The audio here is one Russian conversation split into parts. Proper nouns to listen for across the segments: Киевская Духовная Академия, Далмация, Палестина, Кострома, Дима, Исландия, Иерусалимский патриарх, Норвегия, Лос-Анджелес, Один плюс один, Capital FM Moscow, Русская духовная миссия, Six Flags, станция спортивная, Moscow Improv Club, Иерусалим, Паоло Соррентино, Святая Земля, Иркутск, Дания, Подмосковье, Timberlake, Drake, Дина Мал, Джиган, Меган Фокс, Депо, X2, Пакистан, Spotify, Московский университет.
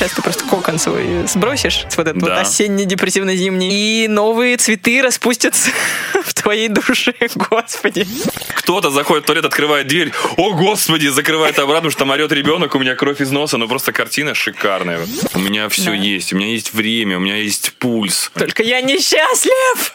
сейчас ты просто кокон свой сбросишь, вот этот вот осенний, депрессивно-зимний, и новые цветы распустятся в твоей душе, господи. Кто-то заходит в туалет, открывает дверь, о, господи, закрывает обратно, потому что там орет ребенок, у меня кровь из носа, ну просто картина шикарная. У меня все есть, у меня есть время, у меня есть пульс. Только я несчастлив!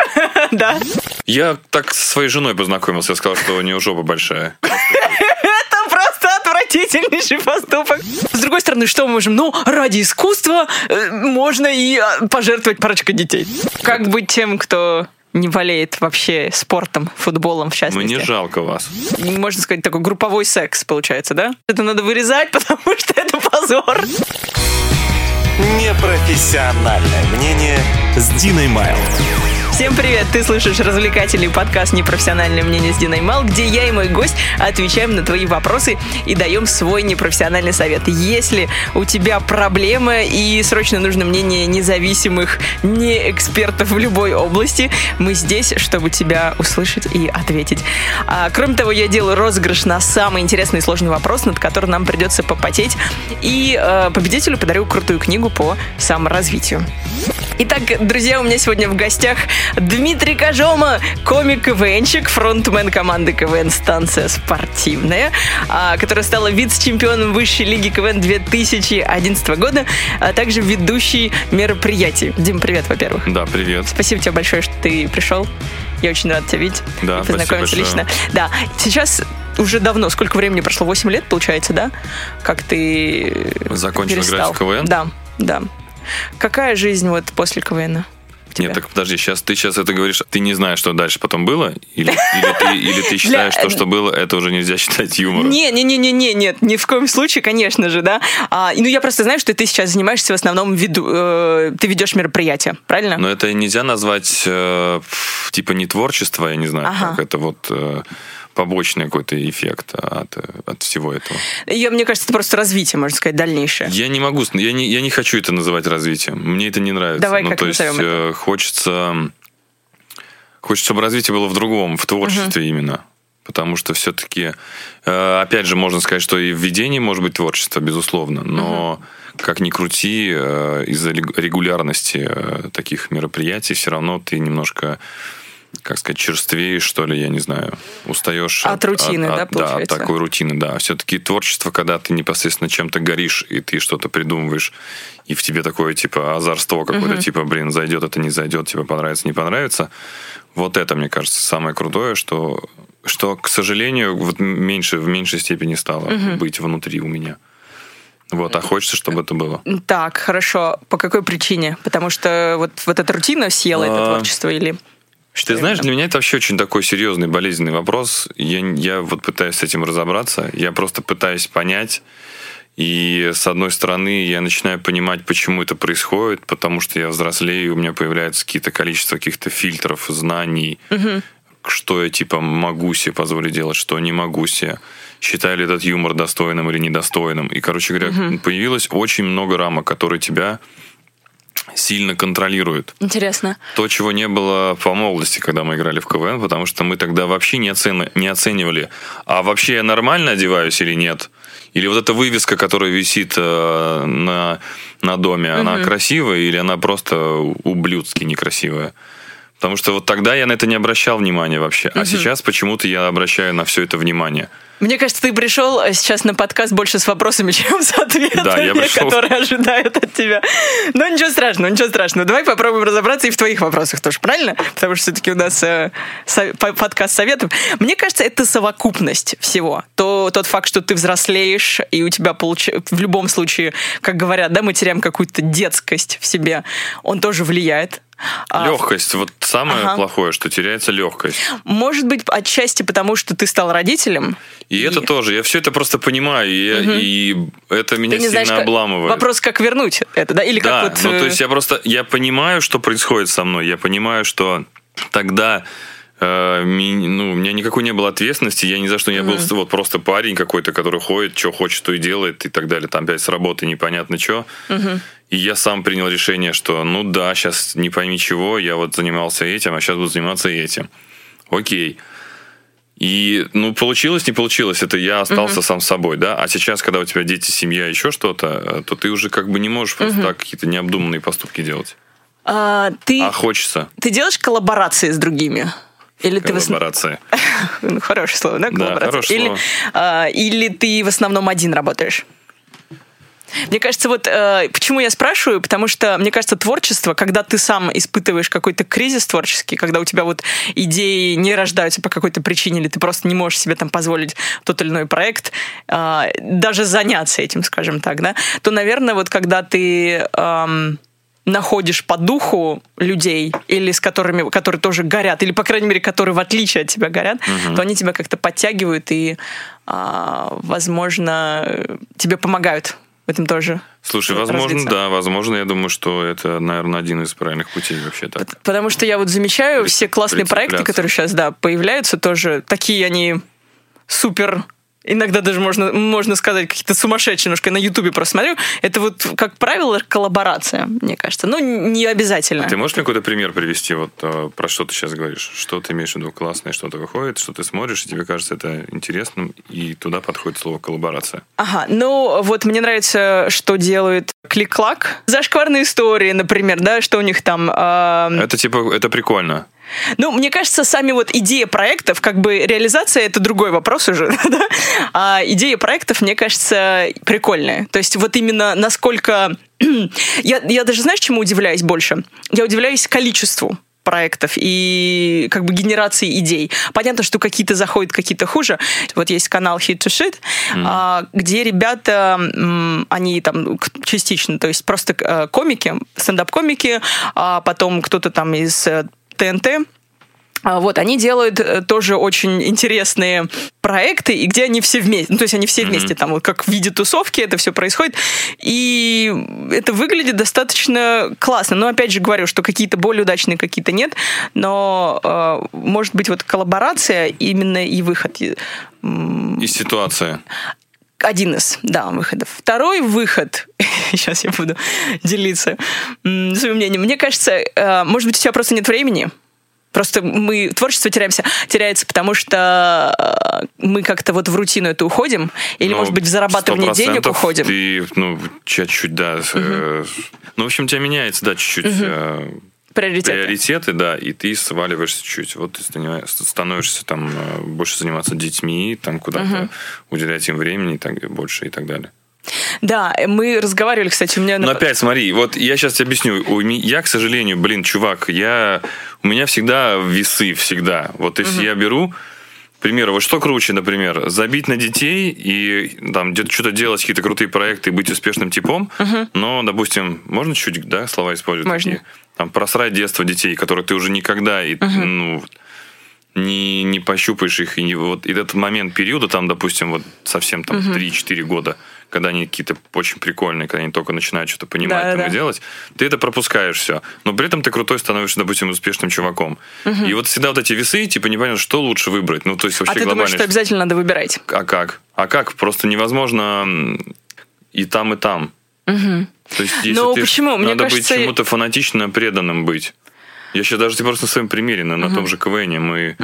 Да. Я так со своей женой познакомился, я сказал, что у нее жопа большая. Это просто отвратительнейший поступок. С другой стороны, что мы можем? Ну, ради искусства можно и пожертвовать парочкой детей. Как быть тем, кто не болеет вообще спортом, футболом, в частности? Мне жалко вас. Можно сказать, такой групповой секс получается, да? Это надо вырезать, потому что это позор. Непрофессиональное мнение с Диной Майл. Всем привет! Ты слышишь развлекательный подкаст «Непрофессиональное мнение» с Диной Мал, где я и мой гость отвечаем на твои вопросы и даем свой непрофессиональный совет. Если у тебя проблема и срочно нужно мнение независимых, не экспертов в любой области, мы здесь, чтобы тебя услышать и ответить. А, кроме того, я делаю розыгрыш на самый интересный и сложный вопрос, над которым нам придется попотеть, и победителю подарю крутую книгу по саморазвитию. Итак, друзья, у меня сегодня в гостях Дмитрий Кожома, комик-КВНщик, фронтмен команды КВН «Станция спортивная», которая стала вице-чемпионом высшей лиги КВН 2011 года, а также ведущий мероприятий. Дим, привет, во-первых. Да, привет. Спасибо тебе большое, что ты пришел. Я очень рада тебя видеть. Да, и познакомиться лично. Да, сейчас уже давно, сколько времени прошло? 8 лет, получается, да? Как ты закончил играть в КВН? Да, да. Какая жизнь вот после КВНа? Нет, так подожди, ты сейчас это говоришь, ты не знаешь, что дальше потом было, или ты считаешь, что что было, это уже нельзя считать юмором? Нет, ни в коем случае, конечно же, да. Ну, я просто знаю, что ты сейчас занимаешься в основном, ты ведешь мероприятия, правильно? Но это нельзя назвать, типа, не творчество, я не знаю, как это вот... побочный какой-то эффект от всего этого. Мне кажется, это просто развитие, можно сказать, дальнейшее. Я не хочу это называть развитием. Мне это не нравится. Давай как назовем это? Хочется, чтобы развитие было в другом, в творчестве именно. Потому что все-таки, опять же, можно сказать, что и в ведении может быть творчество, безусловно, но как ни крути, из-за регулярности таких мероприятий все равно ты немножко... как сказать, черствеешь, что ли, я не знаю, устаешь от рутины, да, получается? Да, от такой рутины, да. Все-таки творчество, когда ты непосредственно чем-то горишь, и ты что-то придумываешь, и в тебе такое, типа, озорство какое-то, типа, блин, зайдет это, не зайдет, типа, понравится, не понравится. Вот это, мне кажется, самое крутое, что к сожалению, в меньшей степени стало быть внутри у меня. Вот, а хочется, чтобы это было. Так, хорошо. По какой причине? Потому что вот эта рутина съела это творчество или... Ты знаешь, для меня это вообще очень такой серьезный, болезненный вопрос. Я вот пытаюсь с этим разобраться. Я просто пытаюсь понять. И, с одной стороны, я начинаю понимать, почему это происходит, потому что я взрослею, у меня появляется какие-то количество каких-то фильтров, знаний, что я, типа, могу себе позволить делать, что не могу себе. Считаю ли этот юмор достойным или недостойным. И, короче говоря, появилось очень много рамок, которые тебя... сильно контролирует. Интересно. То, чего не было по молодости, когда мы играли в КВН, потому что мы тогда вообще не оценивали, а вообще я нормально одеваюсь или нет? Или вот эта вывеска, которая висит на доме, она красивая или она просто ублюдски некрасивая? Потому что вот тогда я на это не обращал внимания вообще, а сейчас почему-то я обращаю на все это внимание. Мне кажется, ты пришел сейчас на подкаст больше с вопросами, чем с ответами, которые ожидают от тебя. Но ничего страшного. Давай попробуем разобраться и в твоих вопросах тоже, правильно? Потому что все-таки у нас подкаст советов. Мне кажется, это совокупность всего. Тот факт, что ты взрослеешь, и у тебя в любом случае, как говорят, да, мы теряем какую-то детскость в себе, он тоже влияет. Легкость. Вот самое плохое, что теряется легкость. Может быть, отчасти потому, что ты стал родителем. И это тоже. Я все это просто понимаю, и это меня сильно обламывает. Вопрос, как вернуть это, да? Или да, как вот... ну то есть я понимаю, что происходит со мной. Я понимаю, что тогда... у меня никакой не было ответственности, я ни за что не был вот просто парень какой-то, который ходит, что хочет, то и делает, и так далее, там опять с работы непонятно что. И я сам принял решение, что ну да, сейчас не пойми чего, я вот занимался этим, а сейчас буду заниматься этим. Окей. И, ну, получилось, не получилось, это я остался сам собой, да, а сейчас, когда у тебя дети, семья, еще что-то, то ты уже как бы не можешь просто так какие-то необдуманные поступки делать. А хочется. Ты делаешь коллаборации с другими? Или коллаборации. Ты хорошее слово, да, коллаборация? Да, хорошее. Или ты в основном один работаешь? Мне кажется, вот почему я спрашиваю, потому что, мне кажется, творчество, когда ты сам испытываешь какой-то кризис творческий, когда у тебя вот идеи не рождаются по какой-то причине, или ты просто не можешь себе там позволить тот или иной проект, даже заняться этим, скажем так, да, то, наверное, вот когда ты находишь по духу людей, или с которыми, которые тоже горят, или, по крайней мере, которые в отличие от тебя горят, то они тебя как-то подтягивают и, возможно, тебе помогают. В этом тоже. Слушай, возможно, развиться. Да, возможно, я думаю, что это, наверное, один из правильных путей вообще так. Потому что я вот замечаю все классные проекты, которые сейчас, да, появляются тоже, такие они супер, иногда даже можно сказать, какие-то сумасшедшие немножко, я на Ютубе просто смотрю, это вот, как правило, коллаборация, мне кажется, но не обязательно. А ты можешь мне какой-то пример привести, вот про что ты сейчас говоришь, что ты имеешь в виду классное, что-то выходит, что ты смотришь, и тебе кажется это интересным, и туда подходит слово коллаборация. Ага, ну вот мне нравится, что делают Клик-Клак, зашкварные истории, например, да, что у них там... Это типа, это прикольно. Ну, мне кажется, сами вот идея проектов, как бы реализация, это другой вопрос уже, да? А идея проектов, мне кажется, прикольная. То есть вот именно насколько... я даже, знаешь, чему удивляюсь больше? Я удивляюсь количеству проектов и как бы генерации идей. Понятно, что какие-то заходят, какие-то хуже. Вот есть канал Hit to Shit, где ребята, они там частично, то есть просто комики, стендап-комики, а потом кто-то там из... ТНТ, вот, они делают тоже очень интересные проекты, и где они все вместе, ну, то есть они все вместе, там, вот, как в виде тусовки это все происходит, и это выглядит достаточно классно, но, опять же, говорю, что какие-то более удачные, какие-то нет, но, может быть, вот коллаборация именно и выход. И ситуация. Один из, да, выходов. Второй выход, сейчас я буду делиться своим мнением, мне кажется, может быть, у тебя просто нет времени, просто мы, творчество теряется, потому что мы как-то вот в рутину это уходим, или, может быть, в зарабатывание денег уходим. Ты, чуть-чуть, да, в общем, у тебя меняется, да, чуть-чуть приоритеты, да, и ты сваливаешься чуть. Вот ты становишься там больше заниматься детьми, там куда-то уделять им времени больше и так далее. Да, мы разговаривали, кстати, у меня... Ну, опять, смотри, вот я сейчас тебе объясню. Я, к сожалению, чувак, у меня всегда весы, всегда. Вот если я беру... Например, вот что круче, например, забить на детей и там что-то делать, какие-то крутые проекты, и быть успешным типом, но, допустим, можно чуть, да, слова использовать? Можно. Такие? Там просрать детство детей, которые ты уже никогда и, не пощупаешь их. И вот и этот момент периода, там, допустим, вот совсем там 3-4 года, когда они какие-то очень прикольные, когда они только начинают что-то понимать, и делать, ты это пропускаешь все. Но при этом ты крутой становишься, допустим, успешным чуваком. И вот всегда вот эти весы, типа, непонятно, что лучше выбрать. Ну, то есть, вообще а ты думаешь, что обязательно надо выбирать? А как? Просто невозможно и там, и там. То есть, если ты... Почему? Мне надо кажется... быть чему-то фанатично преданным быть. Я сейчас даже просто на своем примере, на том же КВН мы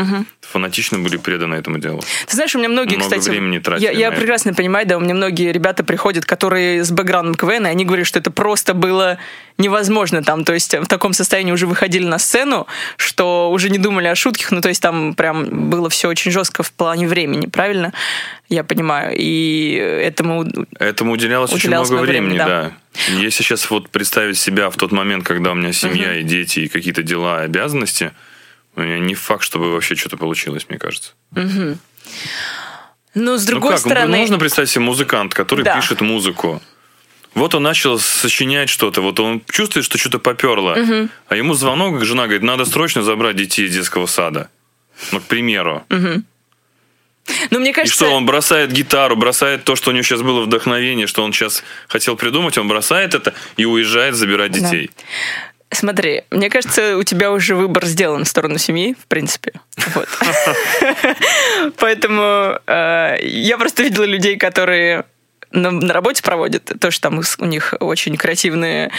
фанатично были преданы этому делу. Ты знаешь, у меня многие, кстати, я прекрасно понимаю, да, у меня многие ребята приходят, которые с бэкграундом КВН, и они говорят, что это просто было невозможно там, то есть в таком состоянии уже выходили на сцену, что уже не думали о шутках, ну то есть там прям было все очень жестко в плане времени, правильно? Я понимаю, и этому уделялось очень много времени, да. Если сейчас вот представить себя в тот момент, когда у меня семья и дети, и какие-то дела и обязанности, у меня не факт, чтобы вообще что-то получилось, мне кажется. Но с другой стороны... Можно представить себе музыкант, который пишет музыку. Вот он начал сочинять что-то, вот он чувствует, что что-то поперло, а ему звонок, жена говорит, надо срочно забрать детей из детского сада. Ну, к примеру. Но мне кажется... И что, он бросает гитару, бросает то, что у него сейчас было вдохновение, что он сейчас хотел придумать, он бросает это и уезжает забирать детей. Да. Смотри, мне кажется, у тебя уже выбор сделан в сторону семьи, в принципе. Поэтому я просто видела людей, которые... на работе проводят, тоже там у них очень креативные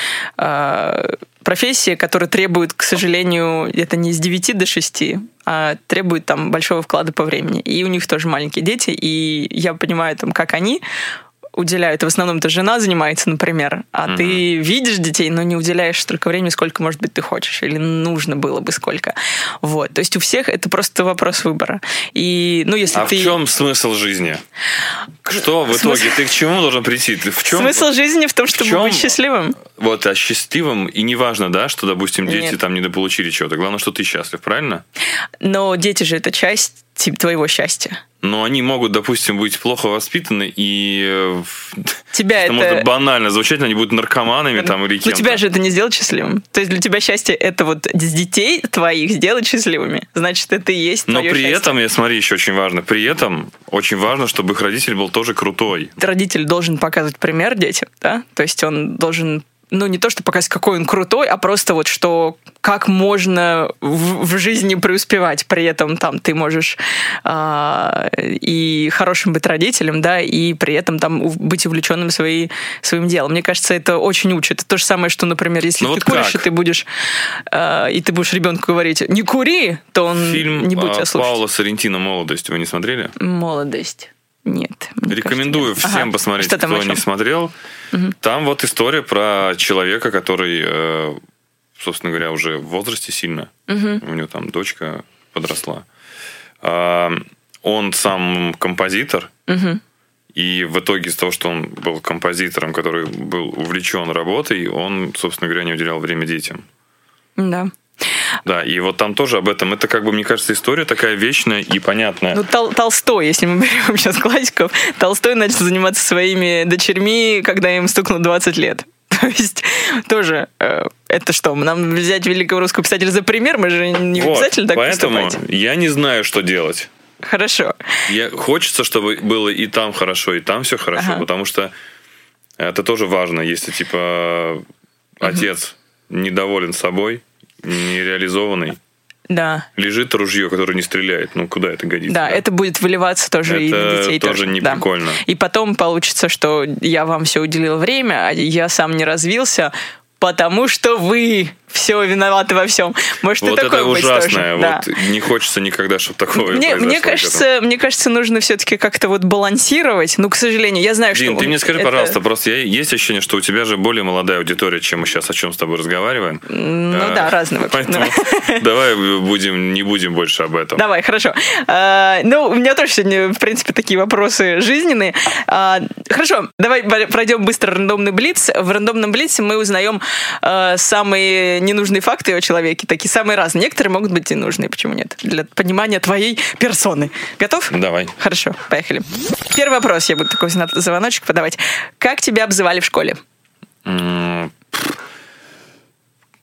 профессии, которые требуют, к сожалению, это не с 9 до 6, а требуют там большого вклада по времени. И у них тоже маленькие дети, и я понимаю, там, как они уделяют. В основном это жена занимается, например, а mm-hmm. ты видишь детей, но не уделяешь столько времени, сколько, может быть, ты хочешь, или нужно было бы сколько. Вот. То есть у всех это просто вопрос выбора. И, ну, если в чем смысл жизни? Что в итоге? Ты к чему должен прийти? Смысл жизни в том, чтобы быть счастливым. Вот, а счастливым, и неважно, да, что, допустим, дети там недополучили чего-то. Главное, что ты счастлив, правильно? Но дети же это часть твоего счастья. Но они могут, допустим, быть плохо воспитаны, и это может банально звучать, но они будут наркоманами там, или кем-то. Но тебя же это не сделать счастливым. То есть для тебя счастье — это вот с детей твоих сделать счастливыми. Значит, это и есть твое счастье. Но при этом, еще очень важно, чтобы их родитель был тоже крутой. Родитель должен показывать пример детям, да? То есть он должен... не то, что показать, какой он крутой, а просто вот что, как можно в жизни преуспевать. При этом там ты можешь и хорошим быть родителем, да, и при этом там быть увлеченным своим делом. Мне кажется, это очень учит. Это то же самое, что, например, если ты куришь, и ты будешь ребенку говорить: не кури, то он не будет тебя слушать. Фильм Паоло Соррентино «Молодость» вы не смотрели? «Молодость». Нет. Рекомендую всем посмотреть, кто не смотрел. Угу. Там вот история про человека, который, собственно говоря, уже в возрасте сильно. Угу. У него там дочка подросла. Он сам композитор. Угу. И в итоге из-за того, что он был композитором, который был увлечен работой, он, собственно говоря, не уделял время детям. Да. Да, и вот там тоже об этом. Это, как бы, мне кажется, история такая вечная и понятная. Толстой, если мы берем сейчас классиков, Толстой начал заниматься своими дочерьми, когда им стукнуло 20 лет. То есть тоже, это что, нам взять великого русского писателя за пример? Мы же не обязательно так поэтому поступать. Я не знаю, что делать. Хорошо. Хочется, чтобы было и там хорошо, и там все хорошо, потому что это тоже важно, если, отец недоволен собой, нереализованный. Да. Лежит ружье, которое не стреляет. Куда это годится? Да, это будет выливаться тоже и на детей. Это тоже неприкольно. Да. И потом получится, что я вам все уделил время, а я сам не развился, потому что вы все виноваты во всем. Может, и такое быть тоже. Да. Не хочется никогда, чтобы такого произошло. Мне кажется, нужно все-таки как-то балансировать. К сожалению, я знаю, Дин, ты мне скажи, пожалуйста, просто есть ощущение, что у тебя же более молодая аудитория, чем мы сейчас, о чем с тобой разговариваем. Разного. Поэтому давай не будем больше об этом. Давай, хорошо. У меня тоже сегодня, в принципе, такие вопросы жизненные. Хорошо, давай пройдем быстро рандомный блиц. В рандомном блице мы узнаем самые ненужные факты о человеке, такие самые разные. Некоторые могут быть и нужные, почему нет? Для понимания твоей персоны. Готов? Давай. Хорошо, поехали. Первый вопрос, я буду такой звоночек подавать. Как тебя обзывали в школе?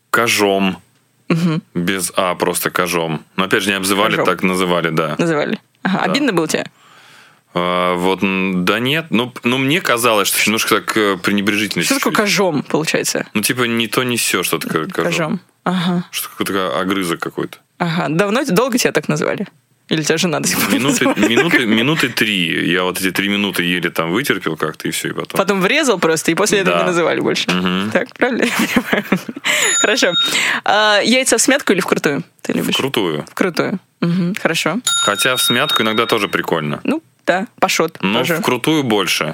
Кожом. Угу. Без «а», просто кожом. Но опять же, не обзывали, так называли, да. Называли. Ага. Да. Обидно было тебе? Да нет, мне казалось, что немножко так пренебрежительно. Что такое кожом, получается? Не то не сё, что такое кожом. Ага. Что такое огрызок какой-то. Ага, долго тебя так называли? Или тебя жена до сих пор называли? Минуты 3, я эти 3 минуты еле там вытерпел как-то, и все, и потом. Потом врезал просто, и после этого не называли больше. Угу. Так, правильно я понимаю? Хорошо. Яйца в смятку или вкрутую? Ты любишь? Вкрутую. Вкрутую, хорошо. Хотя в смятку иногда тоже прикольно. Да, пашот. Но вкрутую больше.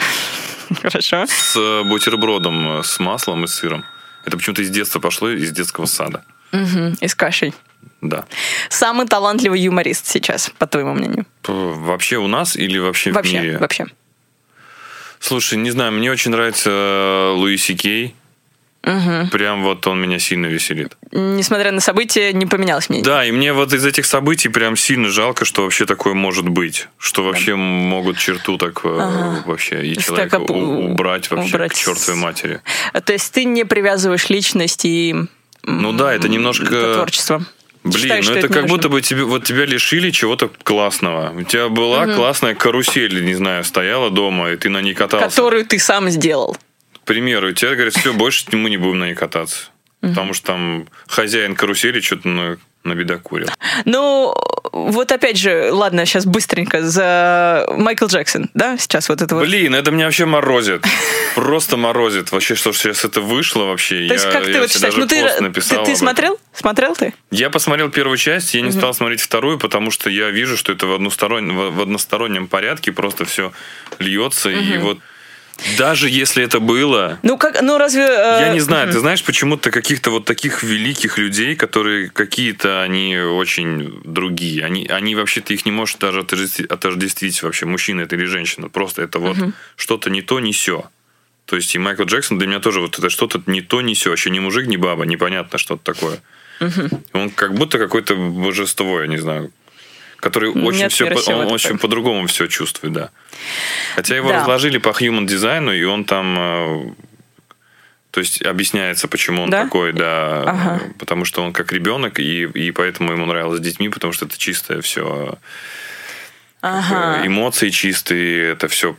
Хорошо. С бутербродом, с маслом и сыром. Это почему-то из детства пошло, из детского сада. Угу, и с кашей. Да. Самый талантливый юморист сейчас, по твоему мнению? Вообще у нас или вообще в мире? Вообще. Слушай, не знаю, мне очень нравится Луи Си Кей. Угу. Прям он меня сильно веселит. Несмотря на события, не поменялось мнение. Да, и мне из этих событий прям сильно жалко, что вообще такое может быть. Что вообще могут черту так вообще и человека убрать вообще к чертовой матери. То есть ты не привязываешь личность и это немножко творчество. Блин, считаешь, это как нужно? Будто бы тебя лишили чего-то классного. У тебя была классная карусель, не знаю, стояла дома, и ты на ней катался. Которую ты сам сделал. К примеру, тебе говорят, все, больше мы не будем на ней кататься. Потому что там хозяин карусели что-то набедокурил. Ну, вот опять же, ладно, сейчас быстренько за Майкл Джексон, да, сейчас вот это вот. Блин, это меня вообще морозит. Просто морозит. Вообще, что сейчас это вышло вообще. То есть, как ты вот считаешь? Ну, ты смотрел? Смотрел ты? Я посмотрел первую часть, я не стал смотреть вторую, потому что я вижу, что это в одностороннем порядке просто все льется, и вот даже если это было... Ну, как, ну разве... Я не знаю, ты знаешь, почему-то каких-то вот таких великих людей, которые какие-то, они очень другие. Они вообще-то их не можешь даже отождествить вообще, мужчина это или женщина. Просто это вот что-то не то, не сё. То есть и Майкл Джексон для меня тоже вот это что-то не то, не сё. Еще ни мужик, ни баба, непонятно что-то такое. Он как будто какое-то божество, я не знаю, который очень по-другому все чувствует, да. Хотя его разложили по human дизайну, и он там, то есть объясняется, почему он такой, да, потому что он как ребенок, и поэтому ему нравилось с детьми, потому что это чистое все, эмоции чистые, это все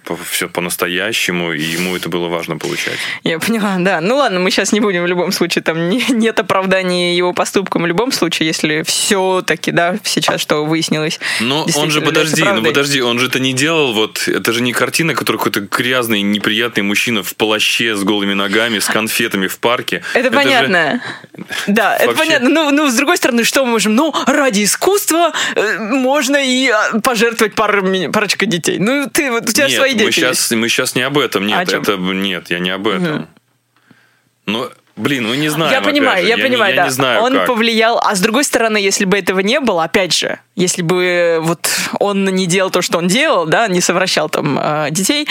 по-настоящему, и ему это было важно получать. Я поняла, да. Ну ладно, мы сейчас не будем в любом случае, там нет оправдания его поступкам в любом случае, если все-таки, да, сейчас что выяснилось. Но он же, подожди, он же это не делал, вот, это же не картина, которая какой-то грязный, неприятный мужчина в плаще с голыми ногами, с конфетами в парке. Это понятно. Же... Да, это понятно. Ну, с другой стороны, что мы можем? Ну, ради искусства можно и пожертвовать парочка детей. Ну, ты вот у тебя свои дети. Мы сейчас не об этом. Нет, я не об этом. Но, блин, мы не знаем. Я понимаю, да. Не знаю, он как повлиял. А с другой стороны, если бы этого не было, опять же, если бы вот он не делал то, что он делал, да, не совращал там детей,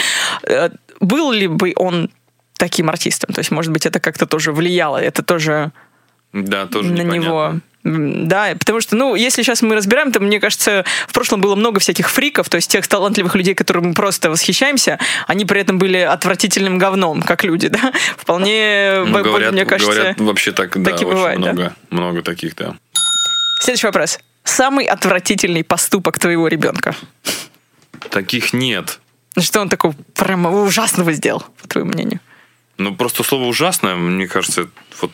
был ли бы он таким артистом? То есть, может быть, это как-то тоже влияло, это тоже, да, тоже на непонятно. Него. Да, потому что, ну, если сейчас мы разбираем, то, мне кажется, в прошлом было много всяких фриков, то есть тех талантливых людей, которыми мы просто восхищаемся, они при этом были отвратительным говном, как люди, да? Вполне, ну, говорят, мне кажется... Говорят, вообще так, да, очень бывает, много, да? Много таких, да. Следующий вопрос. Самый отвратительный поступок твоего ребенка? Таких нет. Что он такого прямо ужасного сделал, по твоему мнению? Ну, просто слово «ужасное», мне кажется, вот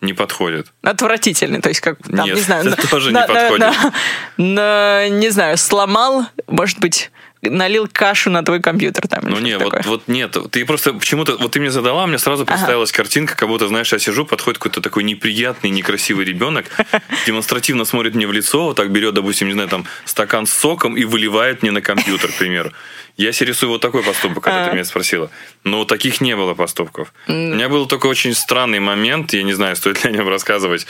не подходит. Отвратительный, то есть как там, нет, не знаю, это тоже не подходит. Не знаю, сломал, может быть, налил кашу на твой компьютер там. Ну нет, вот нет, ты просто почему-то, вот ты мне задала, мне сразу представилась картинка, как будто, знаешь, я сижу, подходит какой-то такой неприятный, некрасивый ребенок, демонстративно смотрит мне в лицо, вот так берет, допустим, не знаю, там стакан с соком и выливает мне на компьютер, к примеру. Я себе рисую вот такой поступок, когда ты меня спросила. Но таких не было поступков. У меня был только очень странный момент, я не знаю, стоит ли о нем рассказывать.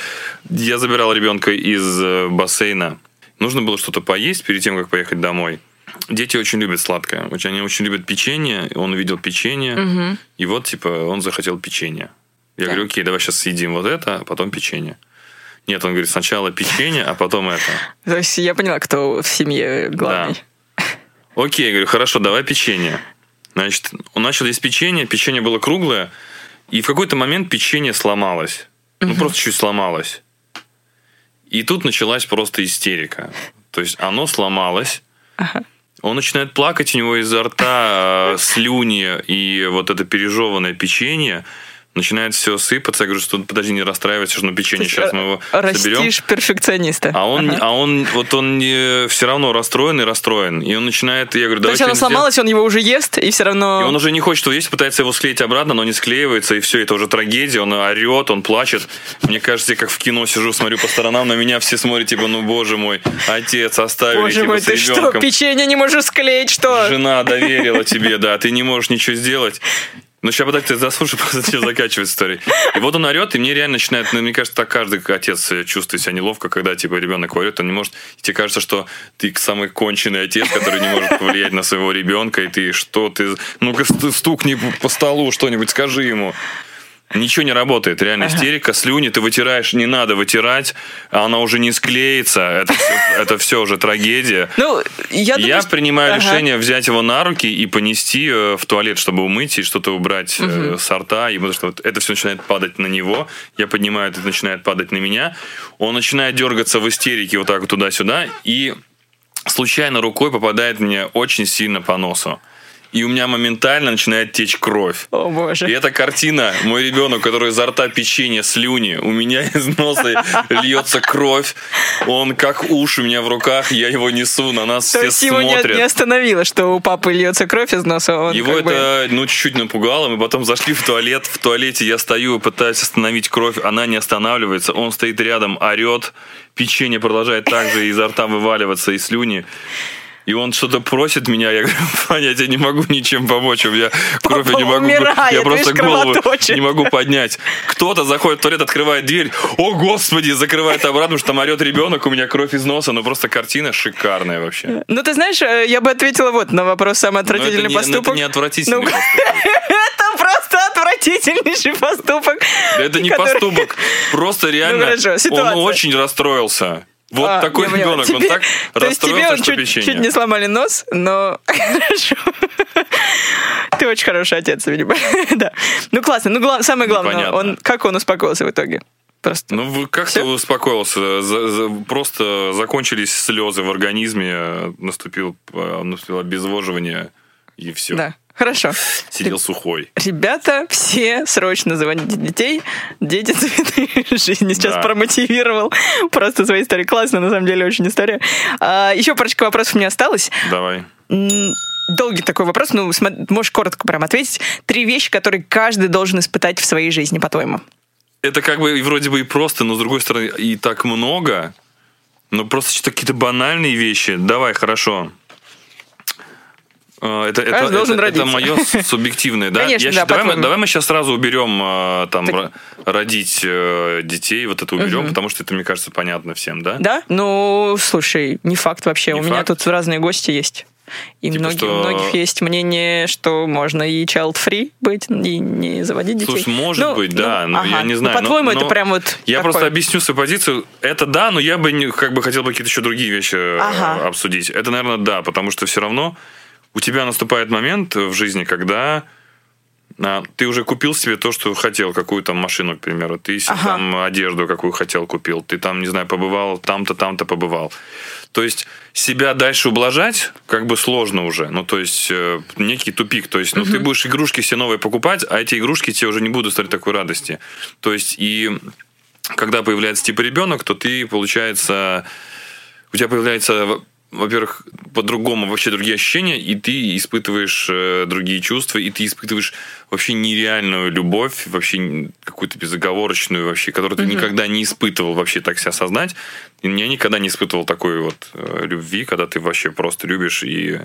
Я забирал ребенка из бассейна. Нужно было что-то поесть перед тем, как поехать домой. Дети очень любят сладкое. Они очень любят печенье. Он увидел печенье. И вот, типа, он захотел печенье. Я говорю, окей, давай сейчас съедим вот это, а потом печенье. Нет, он говорит, сначала печенье, а потом это. То есть я поняла, кто в семье главный. Да. Окей, я говорю, хорошо, давай печенье. Значит, он начал есть печенье было круглое, и в какой-то момент печенье сломалось. Ну, просто чуть сломалось. И тут началась просто истерика. То есть оно сломалось, он начинает плакать, у него изо рта слюни и вот это пережеванное печенье, начинает все сыпаться. Я говорю, что подожди, не расстраивайся, что печенье сейчас мы его соберем. Растишь перфекциониста. А он все равно расстроен. И он начинает, я говорю, давай. То есть оно сломалось, он его уже ест, и все равно... И он уже не хочет его есть, пытается его склеить обратно, но не склеивается, и все, это уже трагедия, он орет, он плачет. Мне кажется, я как в кино сижу, смотрю по сторонам, на меня все смотрят, типа, ну, боже мой, отец, оставили, боже мой, ты ребенком. Что, печенье не можешь склеить, что? Жена доверила тебе, да, ты не можешь ничего сделать. Ну, сейчас подожди, ты заслушай, просто тебе закачивается история. И вот он орет, и мне реально начинает... Ну, мне кажется, так каждый отец чувствует себя неловко, когда, типа, ребенок орет, он не может... И тебе кажется, что ты самый конченый отец, который не может повлиять на своего ребенка, и ты что? Ты... Ну-ка, стукни по столу что-нибудь, скажи ему. Ничего не работает, реально истерика, слюни, ты вытираешь, не надо вытирать, а она уже не склеится, это все уже трагедия. Ну, я принимаю решение взять его на руки и понести в туалет, чтобы умыть и что-то убрать со рта, и потому что вот это все начинает падать на него, я поднимаю, это начинает падать на меня, он начинает дергаться в истерике вот так вот туда-сюда, и случайно рукой попадает мне очень сильно по носу. и у меня моментально начинает течь кровь. О, боже. И эта картина, мой ребенок, который изо рта печенье, слюни, у меня из носа льется кровь, он как уж у меня в руках, я его несу, на нас все смотрят. То есть его не остановило, что у папы льется кровь из носа? Он его это, чуть-чуть напугало, мы потом зашли в туалет, в туалете я стою, пытаюсь остановить кровь, она не останавливается, он стоит рядом, орет, печенье продолжает также изо рта вываливаться, и слюни. И он что-то просит меня, я говорю, Ваня, я тебе не могу ничем помочь, у меня кровь, я не могу, я просто голову не могу поднять. Кто-то заходит в туалет, открывает дверь, о господи, закрывает обратно, потому что там орет ребенок, у меня кровь из носа, ну просто картина шикарная вообще. Ну ты знаешь, я бы ответила вот на вопрос «Самый отвратительный поступок». Это не отвратительный поступок. Отвратительнейший поступок. Да это не поступок, просто реально он очень расстроился. Вот такой ребенок, он так расстроился, что печенье. Чуть не сломали нос, но хорошо. Ты очень хороший отец, видимо. Да. Ну классно, ну самое главное, как он успокоился в итоге? Просто. Ну, как-то успокоился. Просто закончились слезы в организме, наступило обезвоживание и все. Да. Хорошо. Сидел сухой. Ребята, все срочно звоните детей. Дети цветы жизни. Сейчас промотивировал просто своей историей. Классно, на самом деле, очень история. Еще парочка вопросов у меня осталось. Давай. Долгий такой вопрос, ну, можешь коротко прям ответить. 3 вещи, которые каждый должен испытать в своей жизни, по-твоему. Это как бы вроде бы и просто, но с другой стороны и так много. Но просто что-то какие-то банальные вещи. Давай, хорошо. Это мое субъективное, да? Конечно, давай мы сейчас сразу уберем родить детей, вот это уберем, потому что это, мне кажется, понятно всем, да? Да? Ну, слушай, не факт вообще. У меня тут разные гости есть. И у многих есть мнение, что можно и child-free быть, и не заводить детей. Слушай, может быть, да, но я не знаю. По-твоему, это прям вот... Я просто объясню свою позицию. Это да, но я бы как бы хотел бы какие-то еще другие вещи обсудить. Это, наверное, да, потому что все равно... У тебя наступает момент в жизни, когда ты уже купил себе то, что хотел, какую там машину, к примеру, ты себе там одежду, какую хотел, купил, ты там, не знаю, побывал, там-то побывал. То есть себя дальше ублажать как бы сложно уже, ну то есть некий тупик, то есть ты будешь игрушки все новые покупать, а эти игрушки тебе уже не будут стать такой радости. То есть и когда появляется типа ребенок, то ты, получается, у тебя появляется... Во-первых, по-другому вообще другие ощущения, и ты испытываешь другие чувства, и ты испытываешь вообще нереальную любовь, вообще какую-то безоговорочную, вообще, которую ты никогда не испытывал, вообще так себя осознать. И я никогда не испытывал такой вот любви, когда ты вообще просто любишь, и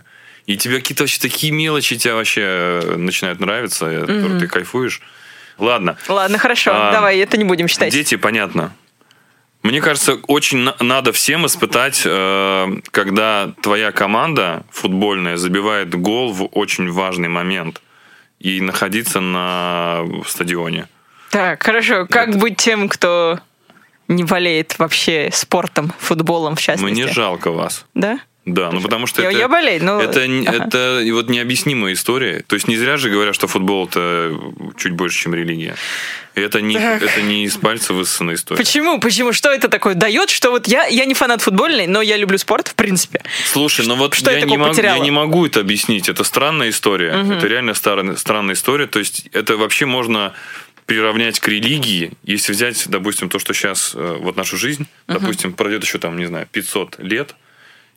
тебе какие-то вообще такие мелочи тебя вообще начинают нравиться, от которых ты кайфуешь. Ладно, хорошо, давай, это не будем считать. Дети, понятно. Мне кажется, очень надо всем испытать, когда твоя команда футбольная забивает гол в очень важный момент и находиться на стадионе. Так, хорошо. Как быть тем, кто не болеет вообще спортом, футболом в частности? Мне жалко вас. Да? Да, ну потому что я болею, но... это вот необъяснимая история. То есть не зря же говорят, что футбол это чуть больше, чем религия. Это не из пальца высосанная история. Почему? Что это такое дает? Что вот я не фанат футбольный, но я люблю спорт в принципе. Слушай, ну вот я не могу это объяснить. Это странная история. Это реально странная история. То есть это вообще можно приравнять к религии, если взять, допустим, то, что сейчас вот нашу жизнь, допустим, пройдет еще там, не знаю, 500 лет.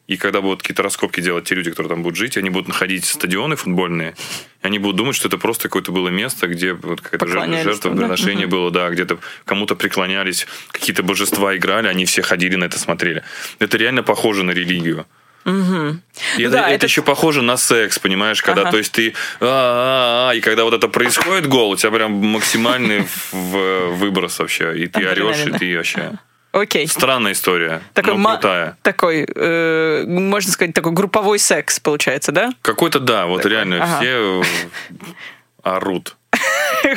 И когда будут какие-то раскопки делать те люди, которые там будут жить, они будут находить стадионы футбольные, они будут думать, что это просто какое-то было место, где вот какое-то жертвоприношение было, да, где-то кому-то преклонялись, какие-то божества играли, они все ходили на это, смотрели. Это реально похоже на религию. И это еще похоже на секс, понимаешь, когда то есть ты и когда вот это происходит гол, у тебя прям максимальный выброс вообще, и ты орешь, и ты вообще... Окей. Странная история, такой, но крутая. Такой, можно сказать, такой групповой секс получается, да? Какой-то, да, вот такой. Реально все орут.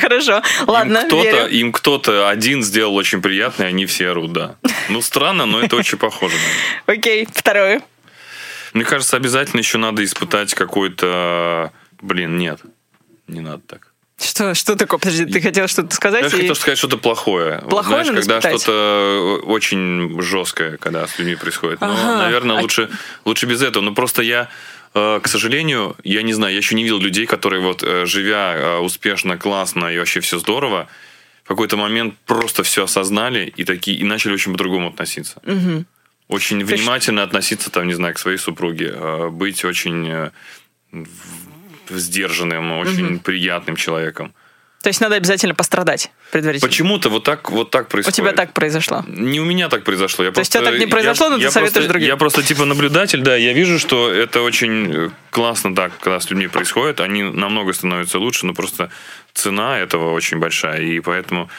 Хорошо, ладно, верю. Им кто-то один сделал очень приятное, они все орут, да. Ну, странно, но это очень похоже. Окей, второе. Мне кажется, обязательно еще надо испытать какой-то... Блин, нет, не надо так. Что такое? Подожди, ты хотел что-то сказать? Я хотел сказать что-то плохое. Плохое, знаешь, когда испытать? Что-то очень жесткое, когда с людьми происходит. Но, наверное, лучше без этого. Но просто я К сожалению, я не знаю, я еще не видел людей, которые вот живя успешно, классно и вообще все здорово, в какой-то момент просто все осознали и такие и начали очень по-другому относиться. Угу. Очень внимательно относиться, там, не знаю, к своей супруге, быть очень сдержанным, очень приятным человеком. То есть надо обязательно пострадать предварительно. Почему-то вот так происходит. У тебя так произошло? Не у меня так произошло. Я у тебя так не произошло, но ты советуешь другим? Я просто типа наблюдатель, да. Я вижу, что это очень классно так, когда с людьми происходит. Они намного становятся лучше, но просто цена этого очень большая. И поэтому...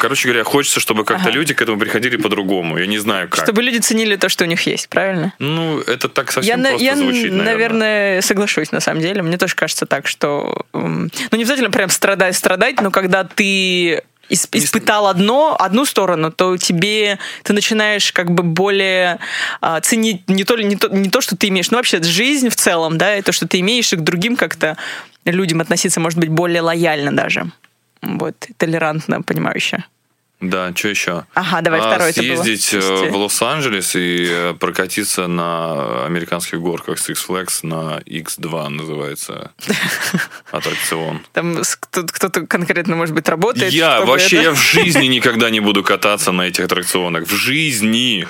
Короче говоря, хочется, чтобы как-то люди к этому приходили по-другому. Я не знаю, как. Чтобы люди ценили то, что у них есть, правильно? Ну, это так совсем просто звучит, наверное. Я, наверное, соглашусь, на самом деле. Мне тоже кажется так, что... Ну, не обязательно прям страдать, но когда ты испытал одну сторону, то ты начинаешь как бы более ценить не то, что ты имеешь, но вообще жизнь в целом, да, и то, что ты имеешь, и к другим как-то людям относиться, может быть, более лояльно даже. Вот, толерантно, понимающе. Да, что еще? Ага, давай, второй это было. Съездить в Лос-Анджелес и прокатиться на американских горках Six Flags на X2 называется аттракцион. Там кто-то конкретно, может быть, работает? Я в жизни никогда не буду кататься на этих аттракционах. В жизни!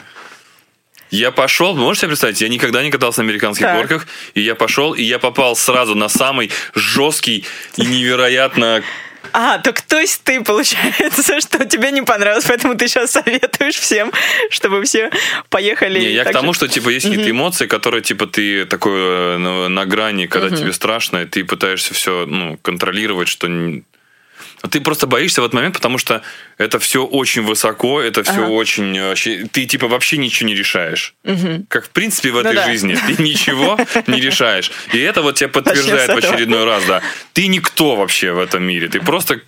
Я пошел, можете себе представить, я никогда не катался на американских горках, и я пошел, и я попал сразу на самый жесткий и невероятно... так то есть ты, получается, что тебе не понравилось, поэтому ты сейчас советуешь всем, чтобы все поехали. Не, я к тому, что типа есть какие-то эмоции, которые типа ты такой на грани, когда тебе страшно, и ты пытаешься все контролировать, что... Ты просто боишься в этот момент, потому что это все очень высоко, это все очень... Ты типа вообще ничего не решаешь. Угу. Как в принципе в этой жизни. Ты ничего не решаешь. И это вот тебя подтверждает в очередной раз, да. Ты никто вообще в этом мире. Ты просто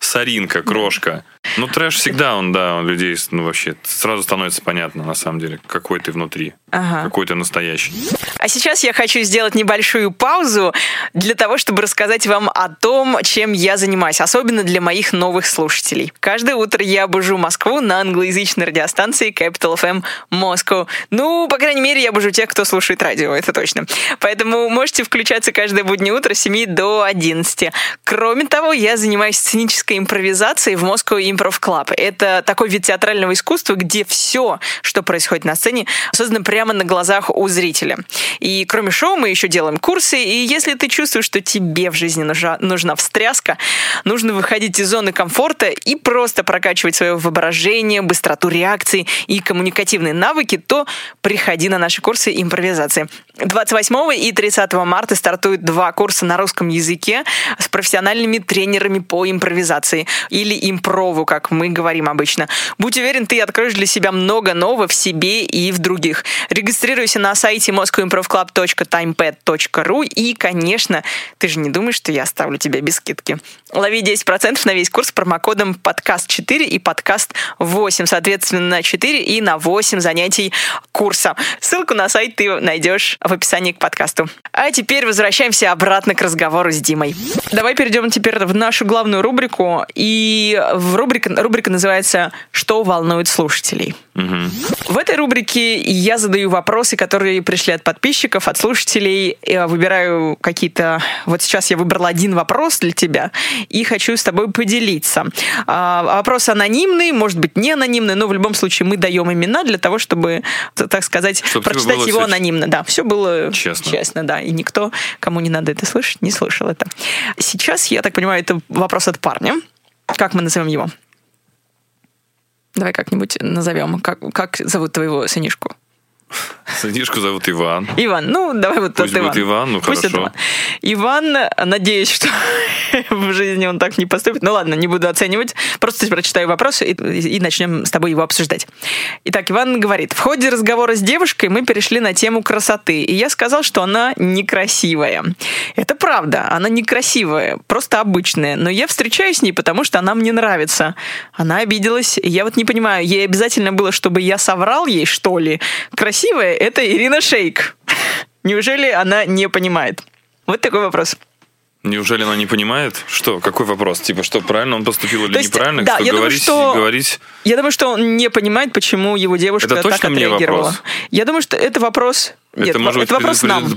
соринка, крошка. Ну, трэш всегда, он людей вообще сразу становится понятно, на самом деле, какой ты внутри, какой ты настоящий. А сейчас я хочу сделать небольшую паузу для того, чтобы рассказать вам о том, чем я занимаюсь, особенно для моих новых слушателей. Каждое утро я бужу Москву на англоязычной радиостанции Capital FM Moscow. Ну, по крайней мере, я бужу тех, кто слушает радио, это точно. Поэтому можете включаться каждое буднее утро с 7 до 11. Кроме того, я занимаюсь сценической импровизацией в Moscow Improv Club. Это такой вид театрального искусства, где все, что происходит на сцене, создано прямо на глазах у зрителя. И кроме шоу мы еще делаем курсы, и если ты чувствуешь, что тебе в жизни нужна встряска, нужно выходить из зоны комфорта и просто прокачивать свое воображение, быстроту реакции и коммуникативные навыки, то приходи на наши курсы импровизации. 28 и 30 марта стартуют 2 курса на русском языке с профессиональными тренерами по импровизации или импрову, как мы говорим обычно. Будь уверен, ты откроешь для себя много нового в себе и в других. Регистрируйся на сайте moscowimprovclub.timepad.ru и, конечно, ты же не думаешь, что я оставлю тебя без скидки. Лови 10% на весь курс с промокодом подкаст4 и подкаст8, соответственно, на 4 и на 8 занятий курса. Ссылку на сайт ты найдешь в описании к подкасту. А теперь возвращаемся обратно к разговору с Димой. Давай перейдем теперь в нашу главную рубрику. И рубрика называется «Что волнует слушателей?». Угу. В этой рубрике я задаю вопросы, которые пришли от подписчиков, от слушателей. Я выбираю какие-то... Вот сейчас я выбрала один вопрос для тебя и хочу с тобой поделиться. Вопрос анонимный, может быть, не анонимный, но в любом случае мы даем имена для того, чтобы, так сказать, прочитать его анонимно. Да, все было честно, да. И никто, кому не надо это слышать, не слышал это. Сейчас, я так понимаю, это вопрос от парня. Как мы назовем его? Давай как-нибудь назовем. Как зовут твоего сынишку? Сынишку зовут Иван. Иван, ну давай вот пусть тот Иван. Пусть будет Иван, хорошо. Иван, надеюсь, что в жизни он так не поступит. Ну ладно, не буду оценивать. Просто прочитаю вопросы и начнем с тобой его обсуждать. Итак, Иван говорит. В ходе разговора с девушкой мы перешли на тему красоты. И я сказал, что она некрасивая. Это правда, она некрасивая, просто обычная. Но я встречаюсь с ней, потому что она мне нравится. Она обиделась. Я вот не понимаю, ей обязательно было, чтобы я соврал ей, что ли? Красивая — это Ирина Шейк. Неужели она не понимает? Вот такой вопрос. Неужели она не понимает? Что? Какой вопрос? Типа, что, правильно он поступил или неправильно? Да, я думаю, что Я думаю, что он не понимает, почему его девушка так отреагировала. Это точно мне вопрос? Я думаю, что это вопрос Нет, это, может быть,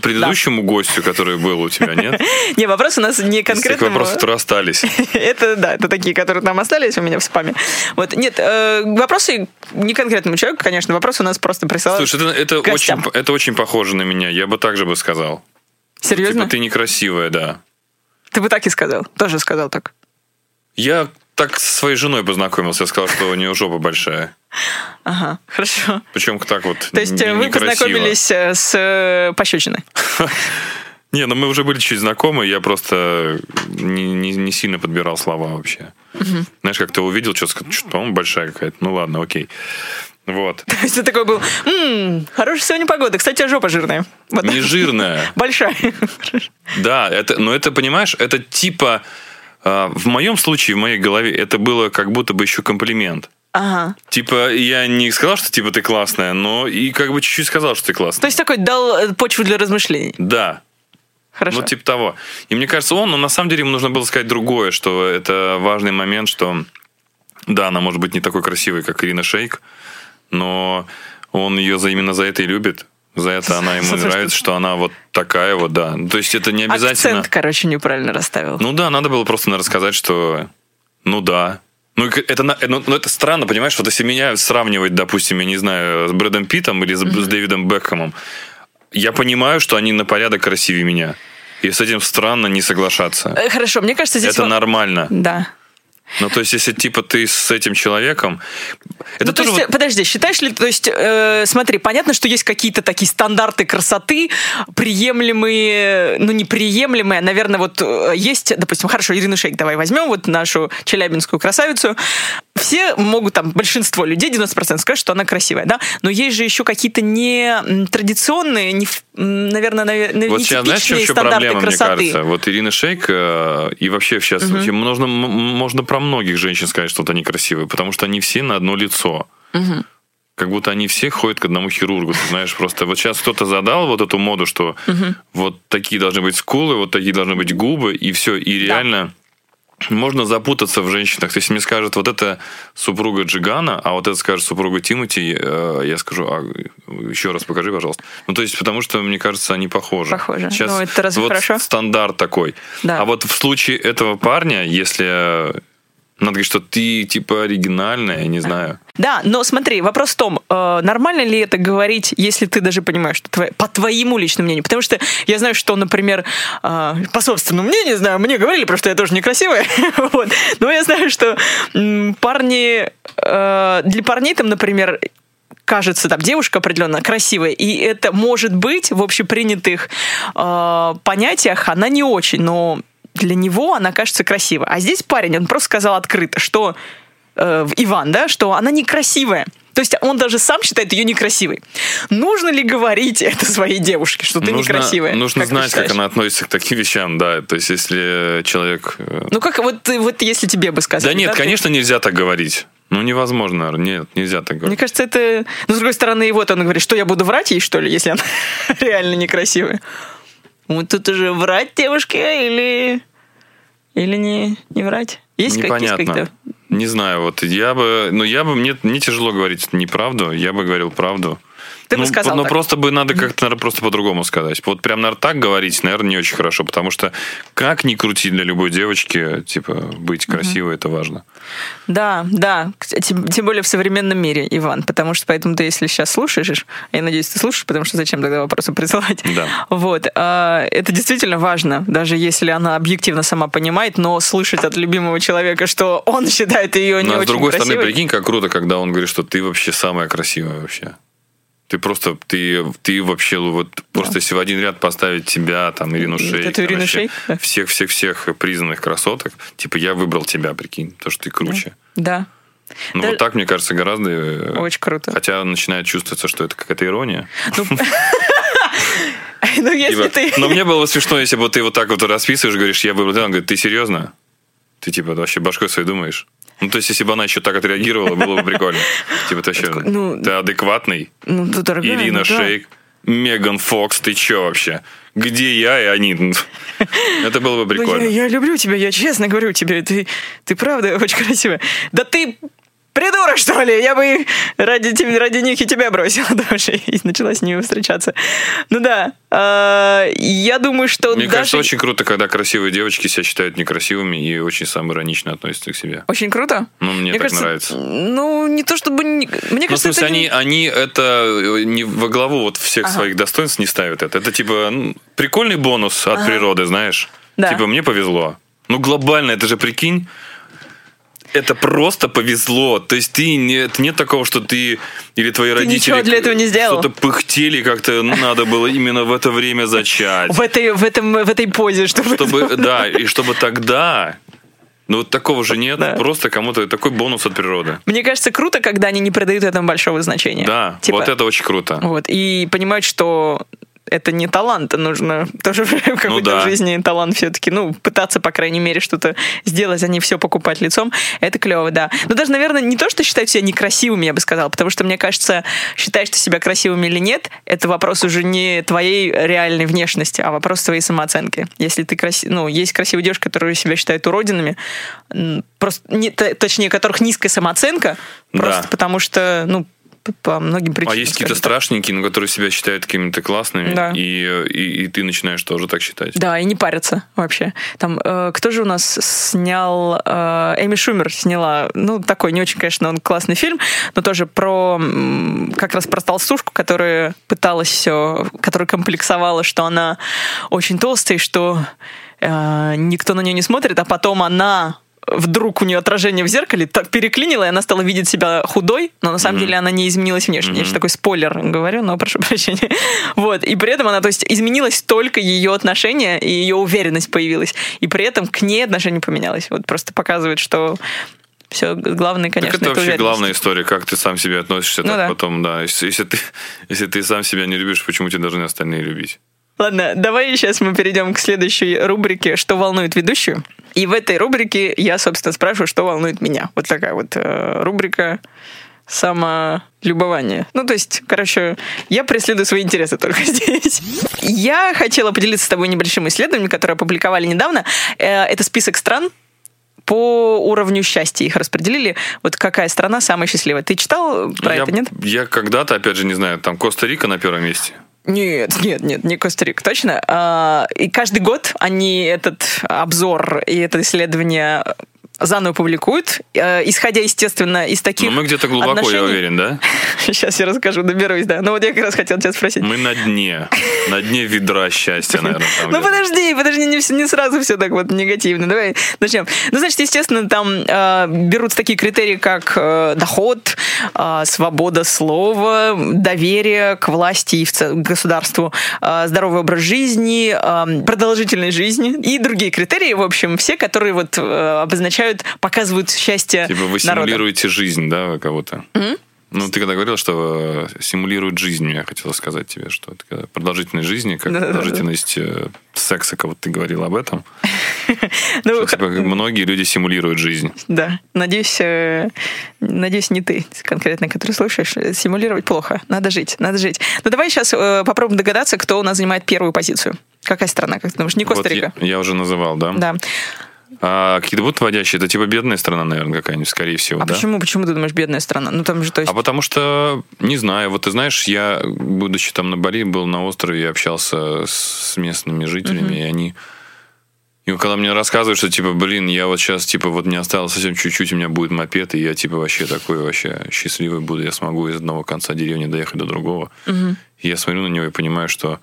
предыдущему гостю, который был у тебя, нет? Не, вопрос у нас не конкретно. Это вопросы, которые остались. Это, да, это такие, которые там остались у меня в спаме. Вот, нет, вопросы не конкретному человеку, конечно, вопросы у нас просто присылают. Слушай, это очень похоже на меня, я бы так же бы сказал. Серьезно? Типа, ты некрасивая, да. Ты бы так и сказал, тоже сказал так. Я так со своей женой познакомился, я сказал, что у нее жопа большая. Ага, хорошо. Причем так вот. То есть вы познакомились с пощечиной? Не, ну мы уже были чуть знакомы, я просто не сильно подбирал слова вообще. Знаешь, как-то увидел, что-то, по-моему, большая какая-то. Ну ладно, окей. Вот. То есть ты такой был, хорошая сегодня погода, кстати, жопа жирная. Не жирная. Большая. Да, но это, понимаешь, это типа... В моем случае, в моей голове, это было как будто бы еще комплимент. Ага. Типа, я не сказал, что типа ты классная, но и как бы чуть-чуть сказал, что ты классная. То есть такой дал почву для размышлений. Да. Хорошо. Ну, типа того. И мне кажется, но на самом деле ему нужно было сказать другое, что это важный момент, что да, она может быть не такой красивой, как Ирина Шейк, но он ее именно за это и любит. За это она ему нравится, что она вот такая вот, да. То есть это не обязательно... Акцент, короче, неправильно расставил. Ну да, надо было просто рассказать, что... Ну да. Ну это странно, понимаешь, вот если меня сравнивать, допустим, я не знаю, с Брэдом Питтом или с Дэвидом Бекхэмом, я понимаю, что они на порядок красивее меня. И с этим странно не соглашаться. Хорошо, мне кажется, здесь... Это нормально. Да. Ну, то есть, если, типа, ты с этим человеком... Это ну, тоже то есть, вот... Подожди, считаешь ли... То есть, смотри, понятно, что есть какие-то такие стандарты красоты, приемлемые, ну, неприемлемые, наверное, вот есть, допустим, хорошо, Ирину Шейк давай возьмем, вот нашу челябинскую красавицу. Все могут, там, большинство людей, 90%, скажут, что она красивая, да? Но есть же еще какие-то нетрадиционные, наверное, вот нетипичные сейчас, знаешь, стандарты проблема, красоты. Мне кажется, вот Ирина Шейк, и вообще сейчас можно про многих женщин сказать, что они красивые, потому что они все на одно лицо. Угу. Как будто они все ходят к одному хирургу, ты знаешь, просто вот сейчас кто-то задал вот эту моду, что вот такие должны быть скулы, вот такие должны быть губы, и все, и реально... Можно запутаться в женщинах. То есть, мне скажут, вот это супруга Джигана, а вот это скажет супруга Тимати, я скажу, еще раз покажи, пожалуйста. Ну, то есть, потому что, мне кажется, они похожи. Похожи. Сейчас ну, это разве вот хорошо? Стандарт такой. Да. А вот в случае этого парня, если... Надо говорить, что ты, типа, оригинальная, я не знаю. Да, но смотри, вопрос в том, нормально ли это говорить, если ты даже понимаешь, что по твоему личному мнению? Потому что я знаю, что, например, по собственному мнению, знаю, мне говорили, потому что я тоже некрасивая, вот. Но я знаю, что парни, для парней там, например, кажется, там, девушка определенно красивая, и это может быть в общепринятых понятиях, она не очень, но... Для него она кажется красивой. А здесь парень, он просто сказал открыто, что Иван, да, что она некрасивая. То есть он даже сам считает ее некрасивой. Нужно ли говорить это своей девушке, что ты некрасивая? Нужно знать, как она относится к таким вещам, да. То есть если человек... Ну как вот если тебе бы сказать... Да нет, да, конечно, нельзя так говорить. Ну невозможно, нет, нельзя так говорить. Мне кажется, это... Ну с другой стороны, и вот он говорит, что я буду врать ей, что ли, если она реально некрасивая? Вот тут уже врать девушке или не врать? Есть какие-то? Не знаю, вот я бы мне тяжело говорить неправду, я бы говорил правду. Ты бы сказал так. Просто бы надо как-то, наверное, просто по-другому сказать. Вот прям, наверное, так говорить, наверное, не очень хорошо, потому что как ни крути для любой девочки, типа, быть красивой, это важно. Да, тем более в современном мире, Иван, потому что поэтому ты, если сейчас слушаешь, я надеюсь, ты слушаешь, потому что зачем тогда вопросы присылать? Да. Вот, это действительно важно, даже если она объективно сама понимает, но слышать от любимого человека, что он считает ее не очень красивой. А с другой стороны, прикинь, как круто, когда он говорит, что ты вообще самая красивая вообще. Ты вообще вот просто если в один ряд поставить тебя, там, Ирину Шейк, эту Ирину Шейк, да? всех признанных красоток, типа я выбрал тебя, прикинь, потому что ты круче. Да. Ну, вот так, мне кажется, гораздо... Очень круто. Хотя начинает чувствоваться, что это какая-то ирония. Но мне было смешно, если бы ты вот так вот расписываешь, говоришь, я выбрал тебя, он говорит, ты серьезно? Ты типа вообще башкой своей думаешь? Ну, то есть, если бы она еще так отреагировала, было бы прикольно. Типа, ты еще, ты адекватный? Ну, ты дорогая. Ирина Шейк, Меган Фокс, ты че вообще? Где я и они? Это было бы прикольно. Я люблю тебя, я честно говорю тебе, ты правда очень красивая. Да ты придурок, что ли? Я бы ради них и тебя бросила тоже. И начала с ними встречаться. Ну да, я думаю, что... Мне кажется, очень круто, когда красивые девочки себя считают некрасивыми и очень самоиронично относятся к себе. Очень круто? Ну, мне так кажется, нравится. Ну, не то чтобы... Мне кажется, в смысле, это... Они это не во главу вот всех своих достоинств не ставят. Это типа прикольный бонус от природы, знаешь? Да. Типа, мне повезло. Ну, глобально, это же, прикинь, это просто повезло. То есть ты нет такого, что ты или твои родители для этого не сделал. Что-то пыхтели, как-то надо было именно в это время зачать. В этой позе, чтобы да, и чтобы тогда... Ну вот такого же нет, да. Просто кому-то такой бонус от природы. Мне кажется, круто, когда они не придают этому большого значения. Да, типа, вот это очень круто. Вот, и понимать, что... Это не талант, нужно тоже в какой-то жизни талант все-таки, пытаться, по крайней мере, что-то сделать, а не все покупать лицом, это клево, да. Но даже, наверное, не то, что считать себя некрасивыми, я бы сказала, потому что, мне кажется, считаешь ты себя красивым или нет, это вопрос уже не твоей реальной внешности, а вопрос твоей самооценки. Если ты есть красивые девушки, которые себя считают уродинами, точнее, у которых низкая самооценка, просто потому что, по многим причинам. А есть какие-то страшненькие, но которые себя считают какими-то классными, да. и ты начинаешь тоже так считать. Да, и не парятся вообще. Там, кто же у нас снял... Эми Шумер сняла, такой не очень, конечно, он классный фильм, но тоже как раз про толстушку, которая которая комплексовала, что она очень толстая, и что никто на нее не смотрит, а потом она... Вдруг у нее отражение в зеркале так переклинило, и она стала видеть себя худой, но на самом деле она не изменилась внешне. Я же такой спойлер говорю, но прошу прощения. Вот. И при этом она, то есть, изменилось только ее отношение, и ее уверенность появилась. И при этом к ней отношение поменялось. Вот просто показывает, что все главное, конечно, так это вообще уверенность. Главная история, как ты сам себя относишься, так потом, да. Если ты сам себя не любишь, почему тебя должны остальные любить? Ладно, давай сейчас мы перейдем к следующей рубрике «Что волнует ведущую?». И в этой рубрике я, собственно, спрашиваю, что волнует меня. Вот такая вот рубрика самолюбования. Я преследую свои интересы только здесь. Я хотела поделиться с тобой небольшим исследованием, которое опубликовали недавно. Это список стран. По уровню счастья их распределили. Вот какая страна самая счастливая? Ты читал про это, нет? Я когда-то, опять же, не знаю, там Коста-Рика на первом месте. Нет, не Коста-Рика, точно. И каждый год они этот обзор и это исследование заново публикуют, исходя, естественно, из таких мы где-то глубоко, отношений. Я уверен, да? Сейчас я расскажу, доберусь, да. Ну вот я как раз хотел тебя спросить. Мы на дне ведра счастья, наверное. Ну подожди, не сразу все так вот негативно. Давай начнем. Ну, значит, естественно, там берутся такие критерии, как доход, свобода слова, доверие к власти и к государству, здоровый образ жизни, продолжительность жизни и другие критерии, в общем, все, которые вот обозначают, показывают счастье народа. Типа вы симулируете жизнь, да, кого-то? Mm-hmm. Ну, ты когда говорила, что симулирует жизнь, я хотела сказать тебе, что это продолжительность жизни, как продолжительность секса, кого ты говорила об этом. Многие люди симулируют жизнь. Да, надеюсь, не ты конкретно, который слушаешь. Симулировать плохо, надо жить. Ну, давай сейчас попробуем догадаться, кто у нас занимает первую позицию. Какая страна, как ты думаешь? Не Коста-Рика. Я уже называл, да? Да. А какие-то будут водящие? Это типа бедная страна, наверное, какая-нибудь, скорее всего, да? Почему ты думаешь бедная страна? Ну, там же, то есть... А потому что, не знаю, вот ты знаешь, я, будучи там на Бали, был на острове и общался с местными жителями, и они... И когда мне рассказывают, что, типа, блин, я вот сейчас, типа, вот не осталось совсем чуть-чуть, у меня будет мопед, и я, типа, вообще такой вообще счастливый буду, я смогу из одного конца деревни доехать до другого. И я смотрю на него и понимаю, что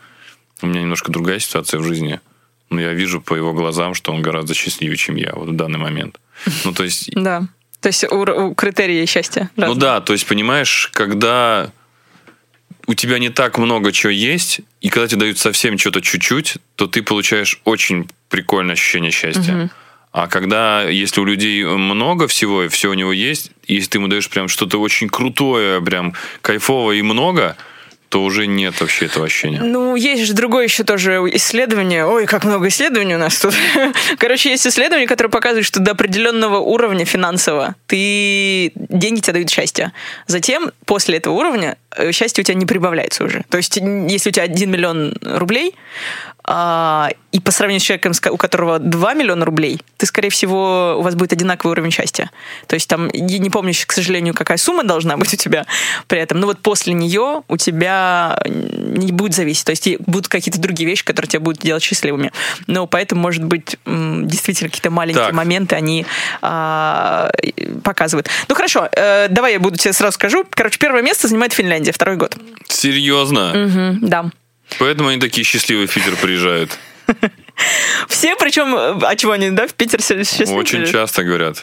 у меня немножко другая ситуация в жизни. Но я вижу по его глазам, что он гораздо счастливее, чем я вот в данный момент. Ну, то есть... Да, то есть у критерии счастья разные. Ну да, то есть, понимаешь, когда у тебя не так много чего есть, и когда тебе дают совсем что-то чуть-чуть, то ты получаешь очень прикольное ощущение счастья. Угу. А когда, если у людей много всего, и все у него есть, и если ты ему даешь прям что-то очень крутое, прям кайфовое и много... то уже нет вообще этого ощущения. Ну, есть же другое еще тоже исследование. Ой, как много исследований у нас тут. Короче, есть исследование, которое показывает, что до определенного уровня финансового деньги тебе дают счастье. Затем, после этого уровня, счастья у тебя не прибавляется уже. То есть, если у тебя 1 миллион рублей, и по сравнению с человеком, у которого 2 миллиона рублей, ты, скорее всего, у вас будет одинаковый уровень счастья. То есть, там, я не помню, к сожалению, какая сумма должна быть у тебя при этом, но вот после нее у тебя не будет зависеть. То есть, будут какие-то другие вещи, которые тебя будут делать счастливыми. Но поэтому, может быть, действительно какие-то маленькие моменты они показывают. Ну, хорошо, давай я буду тебе сразу скажу. Короче, первое место занимает Финляндия, второй год. Серьезно? Угу, да. Поэтому они такие счастливые в Питер приезжают. Все, причем, а чего они, да, в Питер счастливые? Очень часто говорят.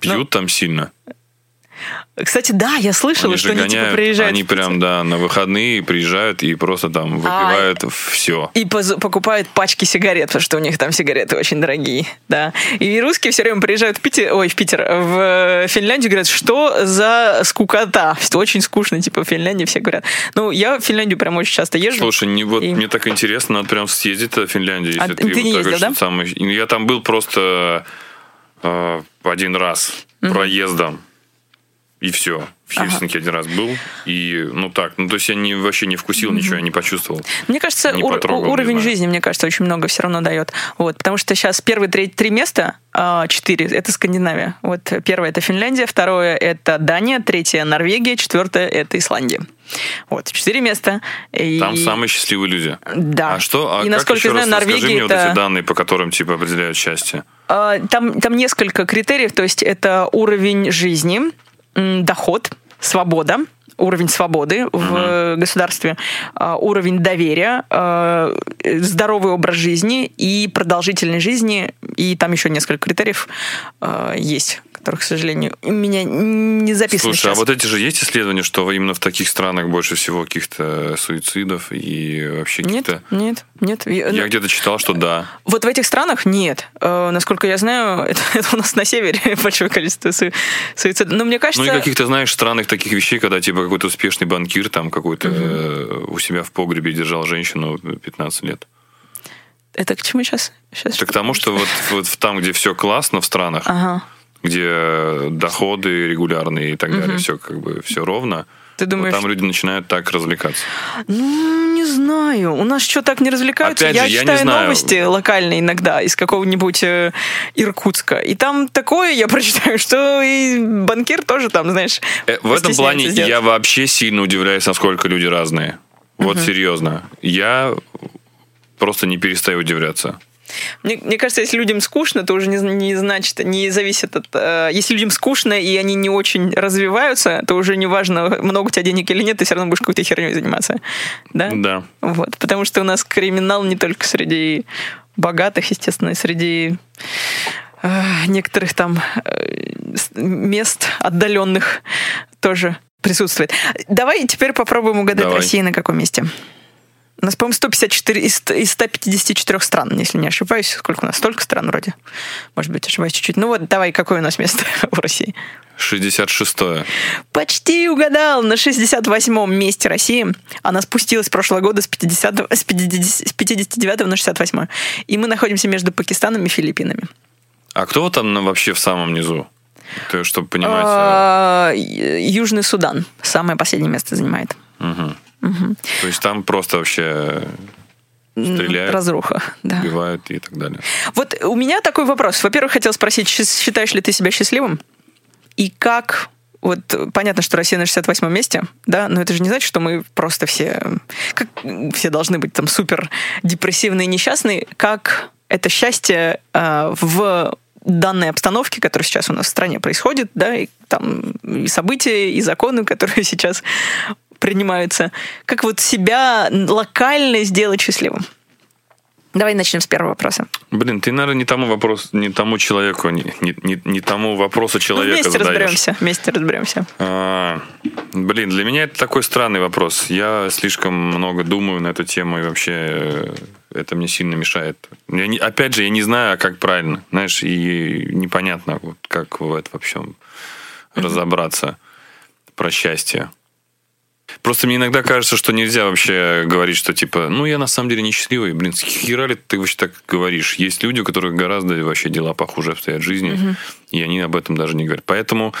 Пьют там сильно. Кстати, да, я слышала, что они типа приезжают. Они прям, да, на выходные приезжают и просто там выпивают все. И покупают пачки сигарет, потому что у них там сигареты очень дорогие, да. И русские все время приезжают в Финляндию, говорят, что за скукота, что очень скучно, типа в Финляндии все говорят. Ну, я в Финляндию прям очень часто езжу. Слушай, мне так интересно, надо прям съездить-то в Финляндию, если ты не ездил, да? Я там был просто один раз проездом. И все. В Хельсинки один раз был. И, то есть я вообще не вкусил ничего, я не почувствовал. Мне кажется, уровень жизни, мне кажется, очень много все равно дает. Вот, потому что сейчас первые три места, 4, это Скандинавия. Вот, первое — это Финляндия, второе — это Дания, третье — Норвегия, четвертое — это Исландия. Вот, 4 места. Там самые счастливые люди. Да. А что? А и, насколько я знаю, Норвегия — это... Расскажи мне вот эти данные, по которым, типа, определяют счастье. Там несколько критериев, то есть это уровень жизни, доход, свобода, уровень свободы в государстве, уровень доверия, здоровый образ жизни и продолжительность жизни, и там еще несколько критериев есть, которых, к сожалению, у меня не записано. Слушай, а вот эти же есть исследования, что именно в таких странах больше всего каких-то суицидов и вообще каких-то... Нет. Я где-то читал, что да. Вот в этих странах нет. Насколько я знаю, это у нас на севере большое количество суицидов. Но мне кажется... Ну и каких-то, знаешь, странных таких вещей, когда типа какой-то успешный банкир там какой-то у себя в погребе держал женщину 15 лет. Это к чему сейчас? Это к тому, что вот там, где все классно в странах, где доходы регулярные и так далее, все как бы все ровно. Ты думаешь, там люди начинают так развлекаться? Ну, не знаю. У нас что, так не развлекаются? Опять же, я читаю новости локальные иногда из какого-нибудь Иркутска. И там такое я прочитаю, что и банкир тоже там, знаешь, в этом плане сделать. Я вообще сильно удивляюсь, насколько люди разные. Вот серьезно. Я просто не перестаю удивляться. Мне кажется, если людям скучно, то уже не зависит от... если людям скучно, и они не очень развиваются, то уже не важно, много у тебя денег или нет, ты все равно будешь какой-то херней заниматься. Да? Да. Вот, потому что у нас криминал не только среди богатых, естественно, и среди некоторых там мест отдаленных тоже присутствует. Давай теперь попробуем угадать, Россия на каком месте. У нас, по-моему, 154 из 154 стран, если не ошибаюсь. Сколько у нас? Столько стран вроде. Может быть, ошибаюсь чуть-чуть. Ну вот, давай, какое у нас место в России? 66-е. Почти угадал. На 68-м месте России. Она спустилась прошлого года с 59-го на 68-е. И мы находимся между Пакистаном и Филиппинами. А кто там вообще в самом низу? То, чтобы понимать... Южный Судан. Самое последнее место занимает. То есть там просто вообще стреляют, разруха, убивают и так далее. Вот у меня такой вопрос. Во-первых, хотел спросить, считаешь ли ты себя счастливым? И как... Вот понятно, что Россия на 68-м месте, да, но это же не значит, что мы просто все должны быть там супер депрессивные и несчастные. Как это счастье в данной обстановке, которая сейчас у нас в стране происходит, да, и там и события, и законы, которые сейчас... принимаются, как вот себя локально сделать счастливым. Давай начнем с первого вопроса. Блин, ты, наверное, не тому вопросу человека вместе задаешь. Вместе разберемся. Блин, для меня это такой странный вопрос. Я слишком много думаю на эту тему, и вообще это мне сильно мешает. Я не знаю, как правильно, знаешь, и непонятно, вот, как в этом вообще разобраться про счастье. Просто мне иногда кажется, что нельзя вообще говорить, что типа, я на самом деле несчастливый. Блин, хера ли ты вообще так говоришь? Есть люди, у которых гораздо вообще дела похуже обстоят в жизни, и они об этом даже не говорят. Поэтому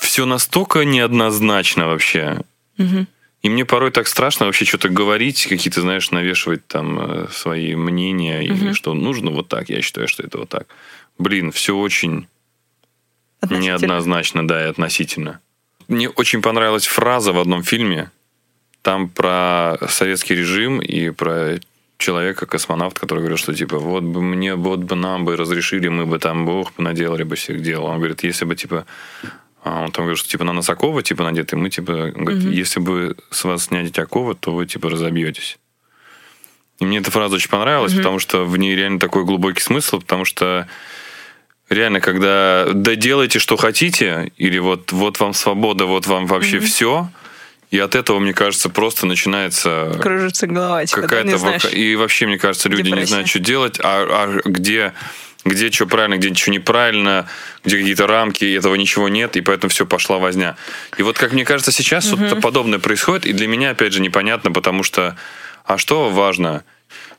все настолько неоднозначно вообще. Угу. И мне порой так страшно вообще что-то говорить, какие-то, знаешь, навешивать там свои мнения, угу. или что нужно вот так, я считаю, что это вот так. Блин, все очень неоднозначно, да, и относительно. Мне очень понравилась фраза в одном фильме, там про советский режим и про человека-космонавт, который говорил, что типа, вот бы мне, вот бы нам бы разрешили, мы бы там, бог бы наделали бы всех дел. Он говорит, если бы, типа, он там говорит, что типа на нас окова, типа, надеты, мы, типа, говорит, угу. если бы с вас снять окова, то вы, типа, разобьетесь. И мне эта фраза очень понравилась, угу. потому что в ней реально такой глубокий смысл, потому что реально, когда да делайте, что хотите, или вот, вот вам свобода, вот вам вообще угу. все, и от этого, мне кажется, просто начинается... Кружится голова, типа, какая-то И вообще, мне кажется, люди депрессия. Не знают, что делать, а где что правильно, где что неправильно, где какие-то рамки, этого ничего нет, и поэтому все, пошла возня. И вот, как мне кажется, сейчас угу. что-то подобное происходит, и для меня, опять же, непонятно, потому что... А что важно?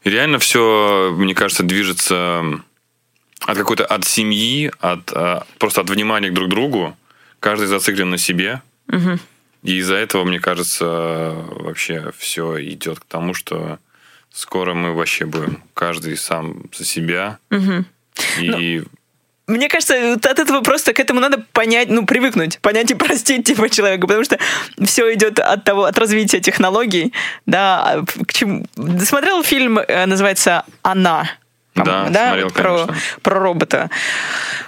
И реально все, мне кажется, движется... От какой-то, от семьи, просто от внимания друг к другу. Каждый зациклен на себе. Угу. И из-за этого, мне кажется, вообще все идет к тому, что скоро мы вообще будем каждый сам за себя. Угу. И... Мне кажется, от этого просто к этому надо понять, ну, привыкнуть, понять и простить типа человека, потому что все идет от того, от развития технологий. Да, к чему... Смотрел фильм, называется «Она». Да, смотрел, про робота,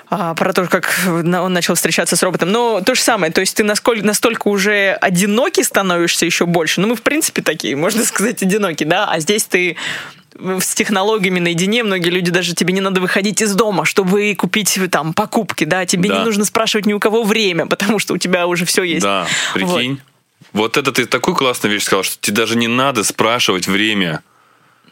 про то, как он начал встречаться с роботом. Но то же самое, то есть ты настолько уже одинокий становишься еще больше. Ну, мы, в принципе, такие, можно сказать, одинокие, да? А здесь ты с технологиями наедине, многие люди даже тебе не надо выходить из дома, чтобы купить там покупки, да? Тебе не нужно спрашивать ни у кого время, потому что у тебя уже все есть. Да, прикинь. Вот это ты такую классную вещь сказал, что тебе даже не надо спрашивать время.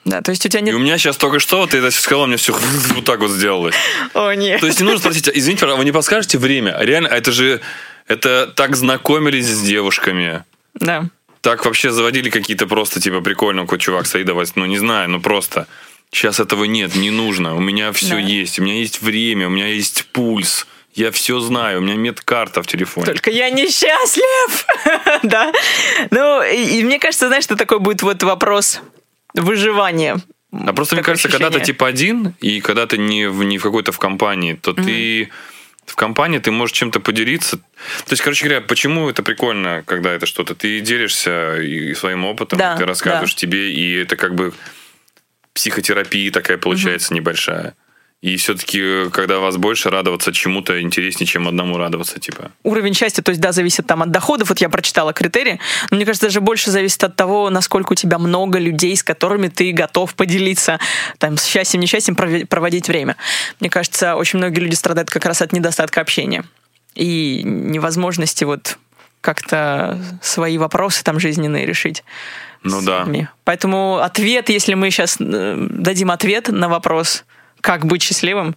Да, то есть у тебя нет... И у меня сейчас только что, ты это сказала, у меня все вот так вот сделалось. О, нет. То есть не нужно спросить, извините, пожалуйста, вы не подскажете время? Реально, это же... Это так знакомились с девушками. Да. Так вообще заводили какие-то просто, типа, прикольно, какой чувак стоит, давай, ну, не знаю, ну, просто. Сейчас этого нет, не нужно. У меня все есть. У меня есть время, у меня есть пульс. Я все знаю, у меня медкарта в телефоне. Только я несчастлив! Да. Ну, и мне кажется, знаешь, что такой будет вот вопрос... Выживание. А просто, мне кажется, ощущение. Когда ты типа один, и когда ты не в какой-то в компании, то mm-hmm. ты в компании, ты можешь чем-то поделиться. То есть, короче говоря, почему это прикольно, когда это что-то? Ты делишься и своим опытом, да, ты рассказываешь тебе, и это как бы психотерапия такая получается mm-hmm. небольшая. И все-таки, когда вас больше, радоваться чему-то интереснее, чем одному радоваться, типа. Уровень счастья, то есть, да, зависит там от доходов. Вот я прочитала критерии. Но мне кажется, даже больше зависит от того, насколько у тебя много людей, с которыми ты готов поделиться там, с счастьем, несчастьем, проводить время. Мне кажется, очень многие люди страдают как раз от недостатка общения и невозможности вот как-то свои вопросы там жизненные решить. Ну да. Поэтому ответ, если мы сейчас дадим ответ на вопрос... как быть счастливым,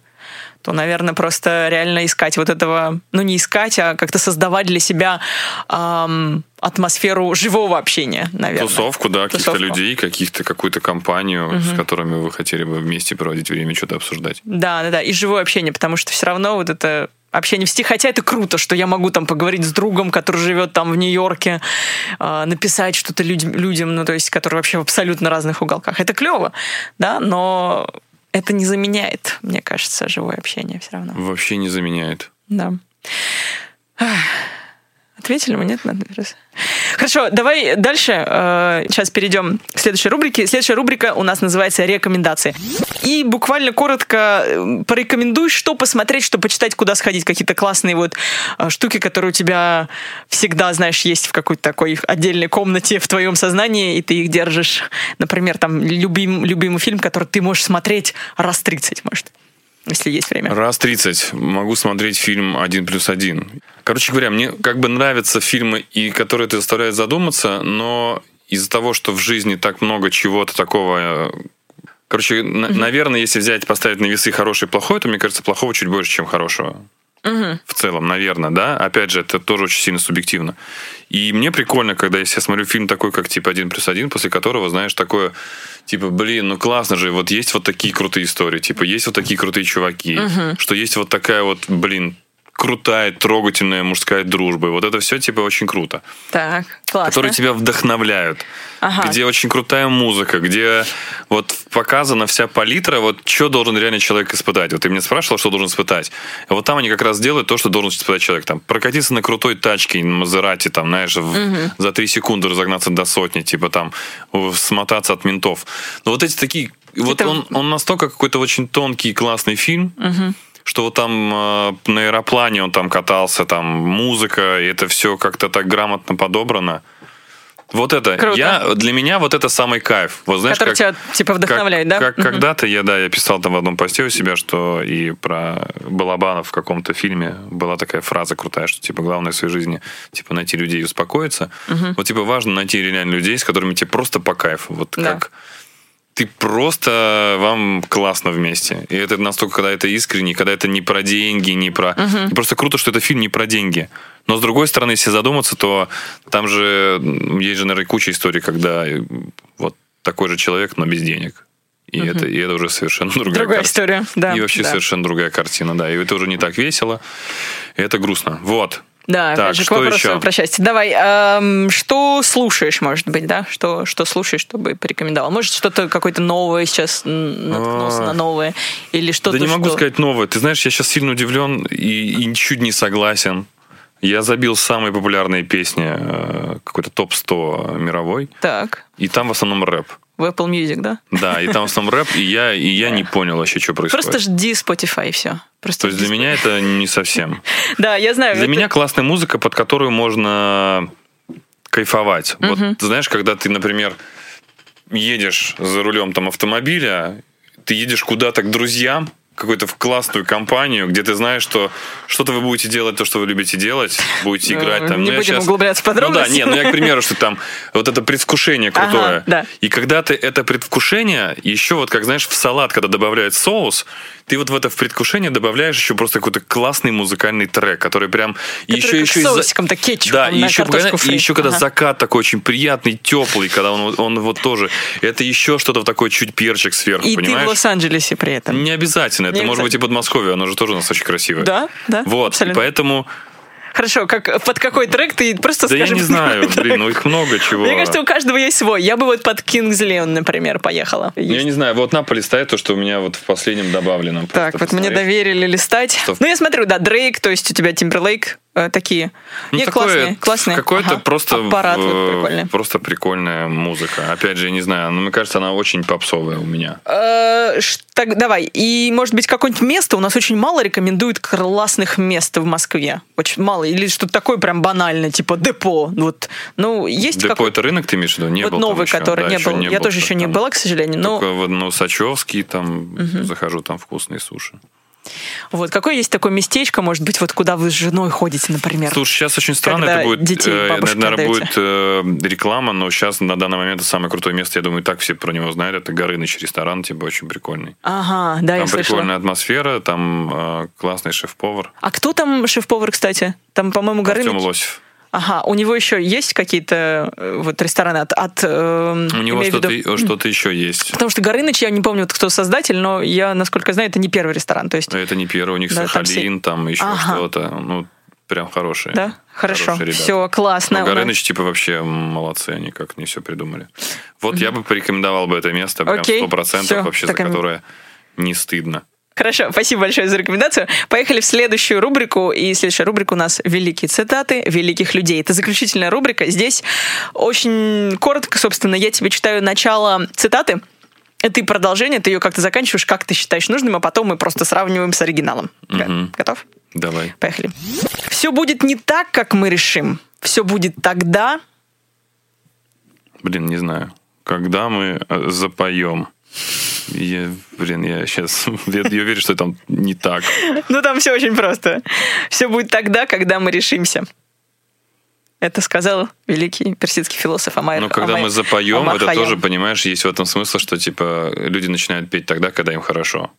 то, наверное, просто реально искать вот этого, ну, не искать, а как-то создавать для себя атмосферу живого общения, наверное. Тусовку, да, каких-то людей, какую-то компанию, угу. с которыми вы хотели бы вместе проводить время, что-то обсуждать. Да, и живое общение, потому что все равно вот это общение в стихе, хотя это круто, что я могу там поговорить с другом, который живет там в Нью-Йорке, написать что-то людям, ну, то есть, которые вообще в абсолютно разных уголках. Это клево, да, но... Это не заменяет, мне кажется, живое общение все равно. Вообще не заменяет. Да. Ответили мы, нет, на этот вопрос? Хорошо, давай дальше. Сейчас перейдем к следующей рубрике. Следующая рубрика у нас называется «Рекомендации». И буквально коротко порекомендуй, что посмотреть, что почитать, куда сходить. Какие-то классные вот штуки, которые у тебя всегда, знаешь, есть в какой-то такой отдельной комнате в твоем сознании, и ты их держишь. Например, там любимый фильм, который ты можешь смотреть раз 30, может. Если есть время. Раз 30. Могу смотреть фильм «Один плюс один». Короче говоря, мне как бы нравятся фильмы, и которые ты заставляют задуматься, но из-за того, что в жизни так много чего-то такого... Короче, наверное, если взять, поставить на весы хорошее и плохое, то, мне кажется, плохого чуть больше, чем хорошего. Uh-huh. В целом, наверное, да? Опять же, это тоже очень сильно субъективно. И мне прикольно, когда если я смотрю фильм такой, как типа «Один плюс один», после которого, знаешь, такое, типа, блин, ну классно же, вот есть вот такие крутые истории, типа, есть вот такие крутые чуваки, uh-huh. что есть вот такая вот, блин, крутая, трогательная мужская дружба. И вот это все, типа, очень круто. Так, классно. Которые тебя вдохновляют. Ага. Где очень крутая музыка, где вот показана вся палитра, вот что должен реально человек испытать. Вот ты меня спрашивала, что должен испытать. И вот там они как раз делают то, что должен испытать человек. Там прокатиться на крутой тачке, на Мазерати, там, знаешь, за 3 секунды разогнаться до сотни, типа, там, смотаться от ментов. Но вот эти такие... Вот это... он настолько какой-то очень тонкий и классный фильм, что вот там на аэроплане он там катался, там музыка, и это все как-то так грамотно подобрано. Вот это. Круто. Для меня вот это самый кайф. Вот, знаешь, который тебя типа вдохновляет, да? Когда-то я писал там в одном посте у себя, что и про Балабанов в каком-то фильме была такая фраза крутая, что типа главное в своей жизни типа найти людей и успокоиться. Вот типа важно найти реально людей, с которыми тебе просто по кайфу. Вот как... Ты просто... Вам классно вместе. И это настолько, когда это искренне, когда это не про деньги, не про... И просто круто, что это фильм не про деньги. Но, с другой стороны, если задуматься, то там же... Есть же, наверное, куча историй, когда вот такой же человек, но без денег. И, это уже совершенно другая история. Да. И вообще совершенно другая картина, да. И это уже не так весело. И это грустно. Вот. Да, так, же к вопросу про счастье. Давай, что слушаешь, может быть, да? Что слушаешь, чтобы порекомендовал? Может, что-то какое-то новое сейчас наткнулся на новое? Или что-то, да не могу сказать новое. Ты знаешь, я сейчас сильно удивлен и ничуть не согласен. Я забил самые популярные песни, какой-то топ-100 мировой. Так. И там в основном рэп. В Apple Music, да? Да, и там в основном рэп, и я не понял вообще, что происходит. Просто жди Spotify, и все. То есть для меня это не совсем. Да, я знаю. Для меня классная музыка, под которую можно кайфовать. Вот знаешь, когда ты, например, едешь за рулем там автомобиля, ты едешь куда-то к друзьям, какую-то в классную компанию, где ты знаешь, что что-то вы будете делать, то, что вы любите делать, будете играть. Там. Не будем углубляться в подробности. Ну да, я, к примеру, что там вот это предвкушение крутое. Ага, да. И когда ты это предвкушение, еще вот, как знаешь, в салат, когда добавляют соус, ты вот в это предвкушение добавляешь еще просто какой-то классный музыкальный трек, который прям... Который еще соусиком-то, кетчупом да, на картошку фри. И еще когда закат такой очень приятный, теплый, когда он вот тоже... Это еще что-то такое, чуть перчик сверху, и понимаешь? И ты в Лос-Анджелесе при этом. Не обязательно. Это может быть и Подмосковье, оно же тоже у нас очень красивое. Да, вот, абсолютно. И поэтому... Хорошо, под какой трек ты просто скажешь? Да я не знаю, их много чего. Мне кажется, у каждого есть свой. Я бы вот под Кингсленд, например, поехала. Я не знаю, вот на полистает то, что у меня вот в последнем добавлено. Так, вот мне доверили листать. Ну, я смотрю, да, Дрейк, то есть у тебя Тимберлейк такие. Нет, классные. Какой-то просто прикольная музыка. Опять же, я не знаю, но мне кажется, она очень попсовая у меня. Так, давай. И, может быть, какое-нибудь место. У нас очень мало рекомендуют классных мест в Москве. Очень мало. Или что-то такое прям банальное, типа Депо. Вот. Ну, есть Депо какой-то... это рынок, ты имеешь в виду? Не вот был новый, еще, который да, не был. Я тоже еще не была, к сожалению. Только в Новосачевский там захожу, там вкусные суши. Вот, какое есть такое местечко, может быть, вот куда вы с женой ходите, например? Слушай, сейчас очень странно, это будет, наверное, будет реклама, но сейчас на данный момент это самое крутое место, я думаю, так все про него знают, это Горыныч ресторан, типа, очень прикольный. Ага, да, я слышала. Там прикольная атмосфера, там классный шеф-повар. А кто там шеф-повар, кстати? Там, по-моему, Горыныч. Артем Лосев. Ага, у него еще есть какие-то вот рестораны от у него что-то еще есть. Потому что Горыныч, я не помню, кто создатель, но я, насколько знаю, это не первый ресторан. То есть... Это не первый, у них да, Сахалин, там еще что-то. Ну, прям хорошие. Да? Хорошо, все, классно. Но Горыныч, типа, вообще молодцы, они как не все придумали. Вот я бы порекомендовал бы это место, прям 100%, все, вообще, за которое не стыдно. Хорошо, спасибо большое за рекомендацию. Поехали в следующую рубрику. И следующая рубрика у нас «Великие цитаты великих людей». Это заключительная рубрика. Здесь очень коротко, собственно, я тебе читаю начало цитаты. Это и продолжение, ты ее как-то заканчиваешь, как ты считаешь нужным, а потом мы просто сравниваем с оригиналом. Готов? Давай. Поехали. «Все будет не так, как мы решим. Все будет тогда...» Блин, не знаю. «Когда мы запоем...» Я сейчас верю, что там не так. Ну, там все очень просто. Все будет тогда, когда мы решимся. Это сказал великий персидский философ Омар. Ну, когда мы запоем, это тоже, понимаешь, есть в этом смысл, что типа люди начинают петь тогда, когда им хорошо.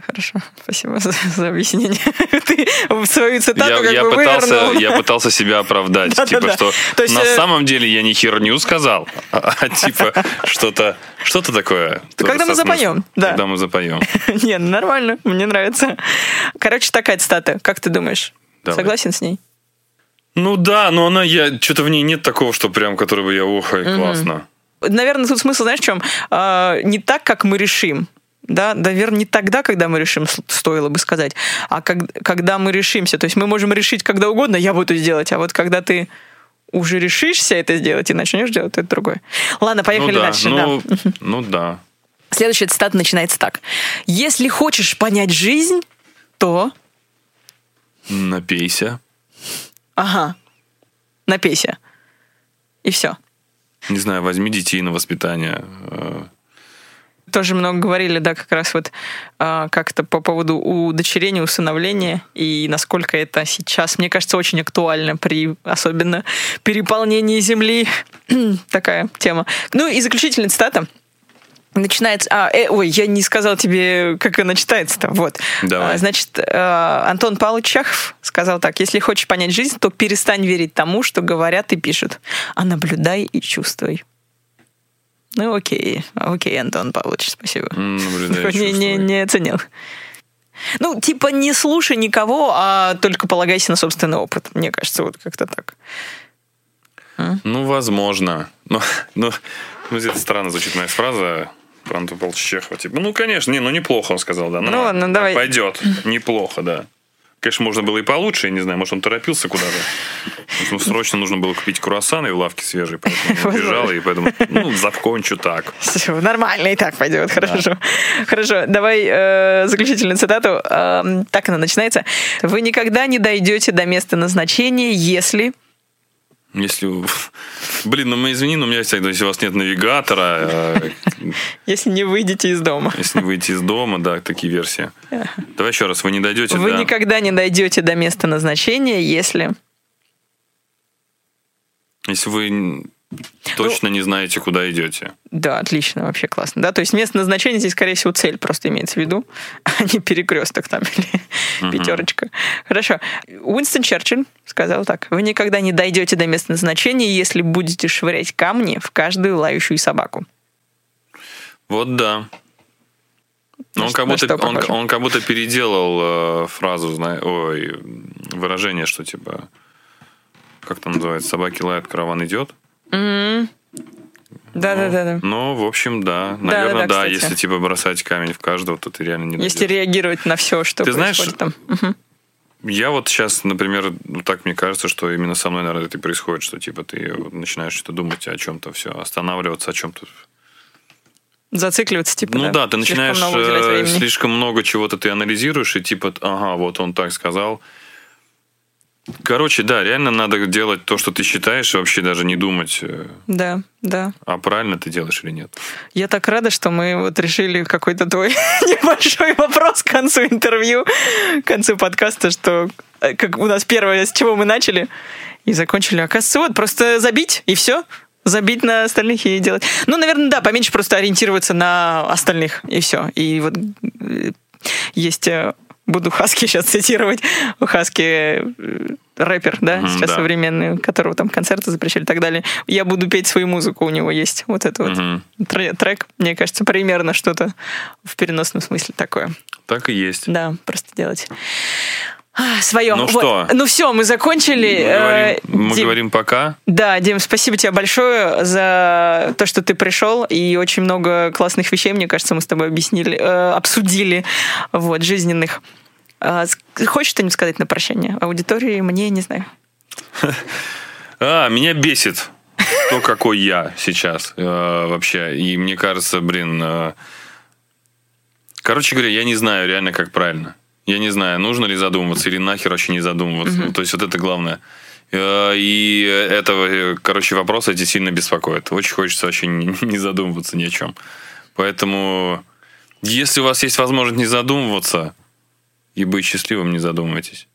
Хорошо, спасибо за объяснение. Ты свою цитату вывернул. Я пытался себя оправдать. Типа, что на самом деле я ни херню сказал, а типа что-то такое. Когда мы запоем. Когда мы запоем. Не, нормально, мне нравится. Короче, такая цитата. Как ты думаешь? Согласен с ней? Ну да, но она, что-то в ней нет такого, что прям, который бы я, классно. Наверное, тут смысл, знаешь, в чем? Не так, как мы решим. Да, наверное, не тогда, когда мы решим, стоило бы сказать, а когда мы решимся. То есть мы можем решить когда угодно, я буду делать, а вот когда ты уже решишься это сделать и начнешь делать, это другое. Ладно, поехали дальше. Ну да. Следующая цитата начинается так. Если хочешь понять жизнь, то... Напейся. Ага, напейся. И все. Не знаю, возьми детей на воспитание. Тоже много говорили, да, как раз вот как-то по поводу удочерения, усыновления, и насколько это сейчас, мне кажется, очень актуально при особенно переполнении земли. Такая тема. Ну и заключительная цитата. Начинается... я не сказал тебе, как она читается-то. Вот. Значит, Антон Павлович Чехов сказал так. Если хочешь понять жизнь, то перестань верить тому, что говорят и пишут, а наблюдай и чувствуй. Ну окей, Антон Павлович, спасибо. Не оценил. Ну, типа, не слушай никого, а только полагайся на собственный опыт. Мне кажется, вот как-то так. Ну, возможно. Но это странно звучит моя фраза. Антон Павлович Чехов. Типа, ну, конечно, неплохо он сказал, да. Ну ладно, давай. Пойдет. Неплохо, да. Конечно, можно было и получше, я не знаю, может, он торопился куда-то. Ему срочно нужно было купить круассаны в лавке свежие, поэтому он убежал, и поэтому, закончу так. Все, нормально, и так пойдет, хорошо. Хорошо, давай заключительную цитату. Так она начинается. Вы никогда не дойдете до места назначения, если... Блин, извини, но у меня есть, если у вас нет навигатора... Если не выйдете из дома. Если не выйдете из дома, да, такие версии. Давай еще раз, вы не дойдете до... Вы никогда не дойдете до места назначения, если... Если вы точно не знаете, куда идете. Да, отлично, вообще классно. Да, то есть место назначения здесь, скорее всего, цель просто имеется в виду, а не перекресток там или пятерочка. Хорошо. Уинстон Черчилль сказал так. Вы никогда не дойдете до места назначения, если будете швырять камни в каждую лающую собаку. Вот да. Но он как будто переделал выражение, что типа... Как там называется? Собаки лают, караван идет. Да. Ну, в общем, да. Наверное, да. Если типа бросать камень в каждого, то ты реально не дойдешь. Если реагировать на все, что происходит там. Я вот сейчас, например, так мне кажется, что именно со мной, наверное, это и происходит, что типа ты начинаешь что-то думать о чем-то, все, останавливаться о чем-то. Зацикливаться, типа. Ну да, ты начинаешь слишком много чего-то ты анализируешь, и типа, ага, вот он так сказал. Короче, да, реально надо делать то, что ты считаешь, и вообще даже не думать, а правильно ты делаешь или нет. Я так рада, что мы вот решили какой-то твой небольшой вопрос к концу интервью, к концу подкаста, что как у нас первое, с чего мы начали, и закончили. Оказывается, вот просто забить, и все. Забить на остальных и делать. Ну, наверное, да, поменьше просто ориентироваться на остальных, и все. И вот есть... Буду Хаски сейчас цитировать. Хаски рэпер, да, сейчас современный, которого там концерты запрещали и так далее. Я буду петь свою музыку, у него есть вот это вот трек. Мне кажется, примерно что-то в переносном смысле такое. Так и есть. Да, просто делать свое. Ну вот. Что? Ну все, мы закончили. Мы говорим пока. Да, Дим, спасибо тебе большое за то, что ты пришел. И очень много классных вещей, мне кажется, мы с тобой обсудили, вот, жизненных. Хочешь что-нибудь сказать на прощание? Аудитории мне, не знаю. Меня бесит то, какой я сейчас вообще. И мне кажется, короче говоря, я не знаю реально, как правильно. Я не знаю, нужно ли задумываться или нахер вообще не задумываться. То есть вот это главное. И этого, вопросы эти сильно беспокоят. Очень хочется вообще не задумываться ни о чем. Поэтому, если у вас есть возможность не задумываться и быть счастливым, не задумывайтесь.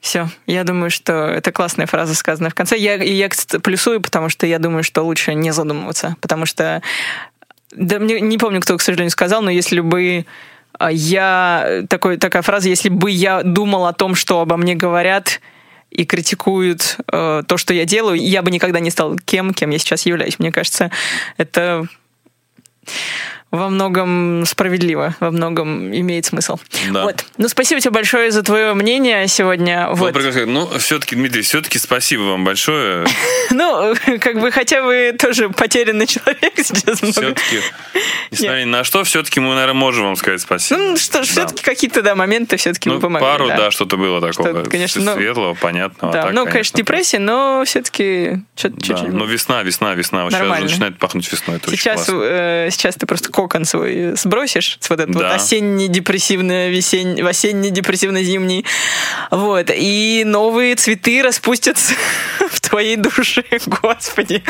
Все, я думаю, что это классная фраза, сказанная в конце. Я плюсую, потому что я думаю, что лучше не задумываться. Потому что, да, не помню, кто, к сожалению, сказал, но если бы Такая фраза, если бы я думал о том, что обо мне говорят и критикуют то, что я делаю, я бы никогда не стал тем, кем я сейчас являюсь. Мне кажется, это во многом справедливо, во многом имеет смысл. Да. Вот. Ну, спасибо тебе большое за твое мнение сегодня. Вот. Ну, все-таки, Дмитрий, спасибо вам большое. Ну, как бы, хотя вы тоже потерянный человек сейчас. Все-таки, несмотря ни на что, все-таки мы, наверное, можем вам сказать спасибо. Ну, что ж, все-таки какие-то, моменты все-таки мы помогли. Пару, что-то было такого светлого, понятного. Да, ну, конечно, депрессия, но все-таки чуть-чуть. Ну, весна. Сейчас начинает пахнуть весной. Сейчас ты просто кокон свой сбросишь, вот этот вот осенне-депрессивно-зимний. Вот. И новые цветы распустятся в твоей душе. Господи,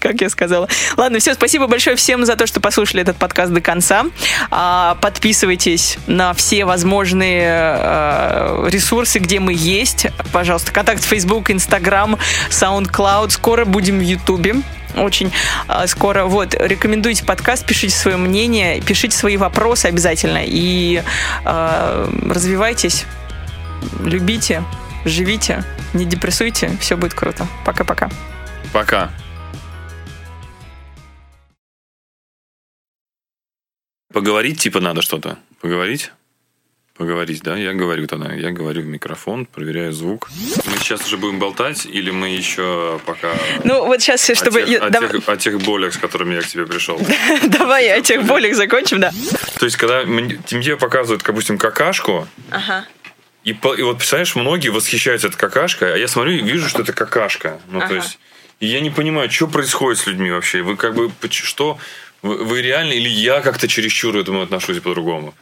как я сказала. Ладно, все, спасибо большое всем за то, что послушали этот подкаст до конца. Подписывайтесь на все возможные ресурсы, где мы есть. Пожалуйста, контакт, Facebook, Instagram, SoundCloud. Скоро будем в Ютубе. Очень скоро. Вот, рекомендуйте подкаст, пишите свое мнение, пишите свои вопросы обязательно. И развивайтесь, любите, живите, не депрессуйте, все будет круто. Пока-пока. Пока. Поговорить надо что-то? Поговорить? Поговорить, да? Я говорю тогда. Я говорю в микрофон, проверяю звук. Мы сейчас уже будем болтать, или мы еще пока... Ну, вот сейчас, чтобы... О тех болях, с которыми я к тебе пришел. Давай о тех болях закончим, да. То есть, когда тебе показывают, допустим, какашку, и вот, представляешь, многие восхищаются этой какашкой, а я смотрю и вижу, что это какашка. Ну, то есть, я не понимаю, что происходит с людьми вообще. Вы реально, или я как-то чересчур к этому отношусь по-другому?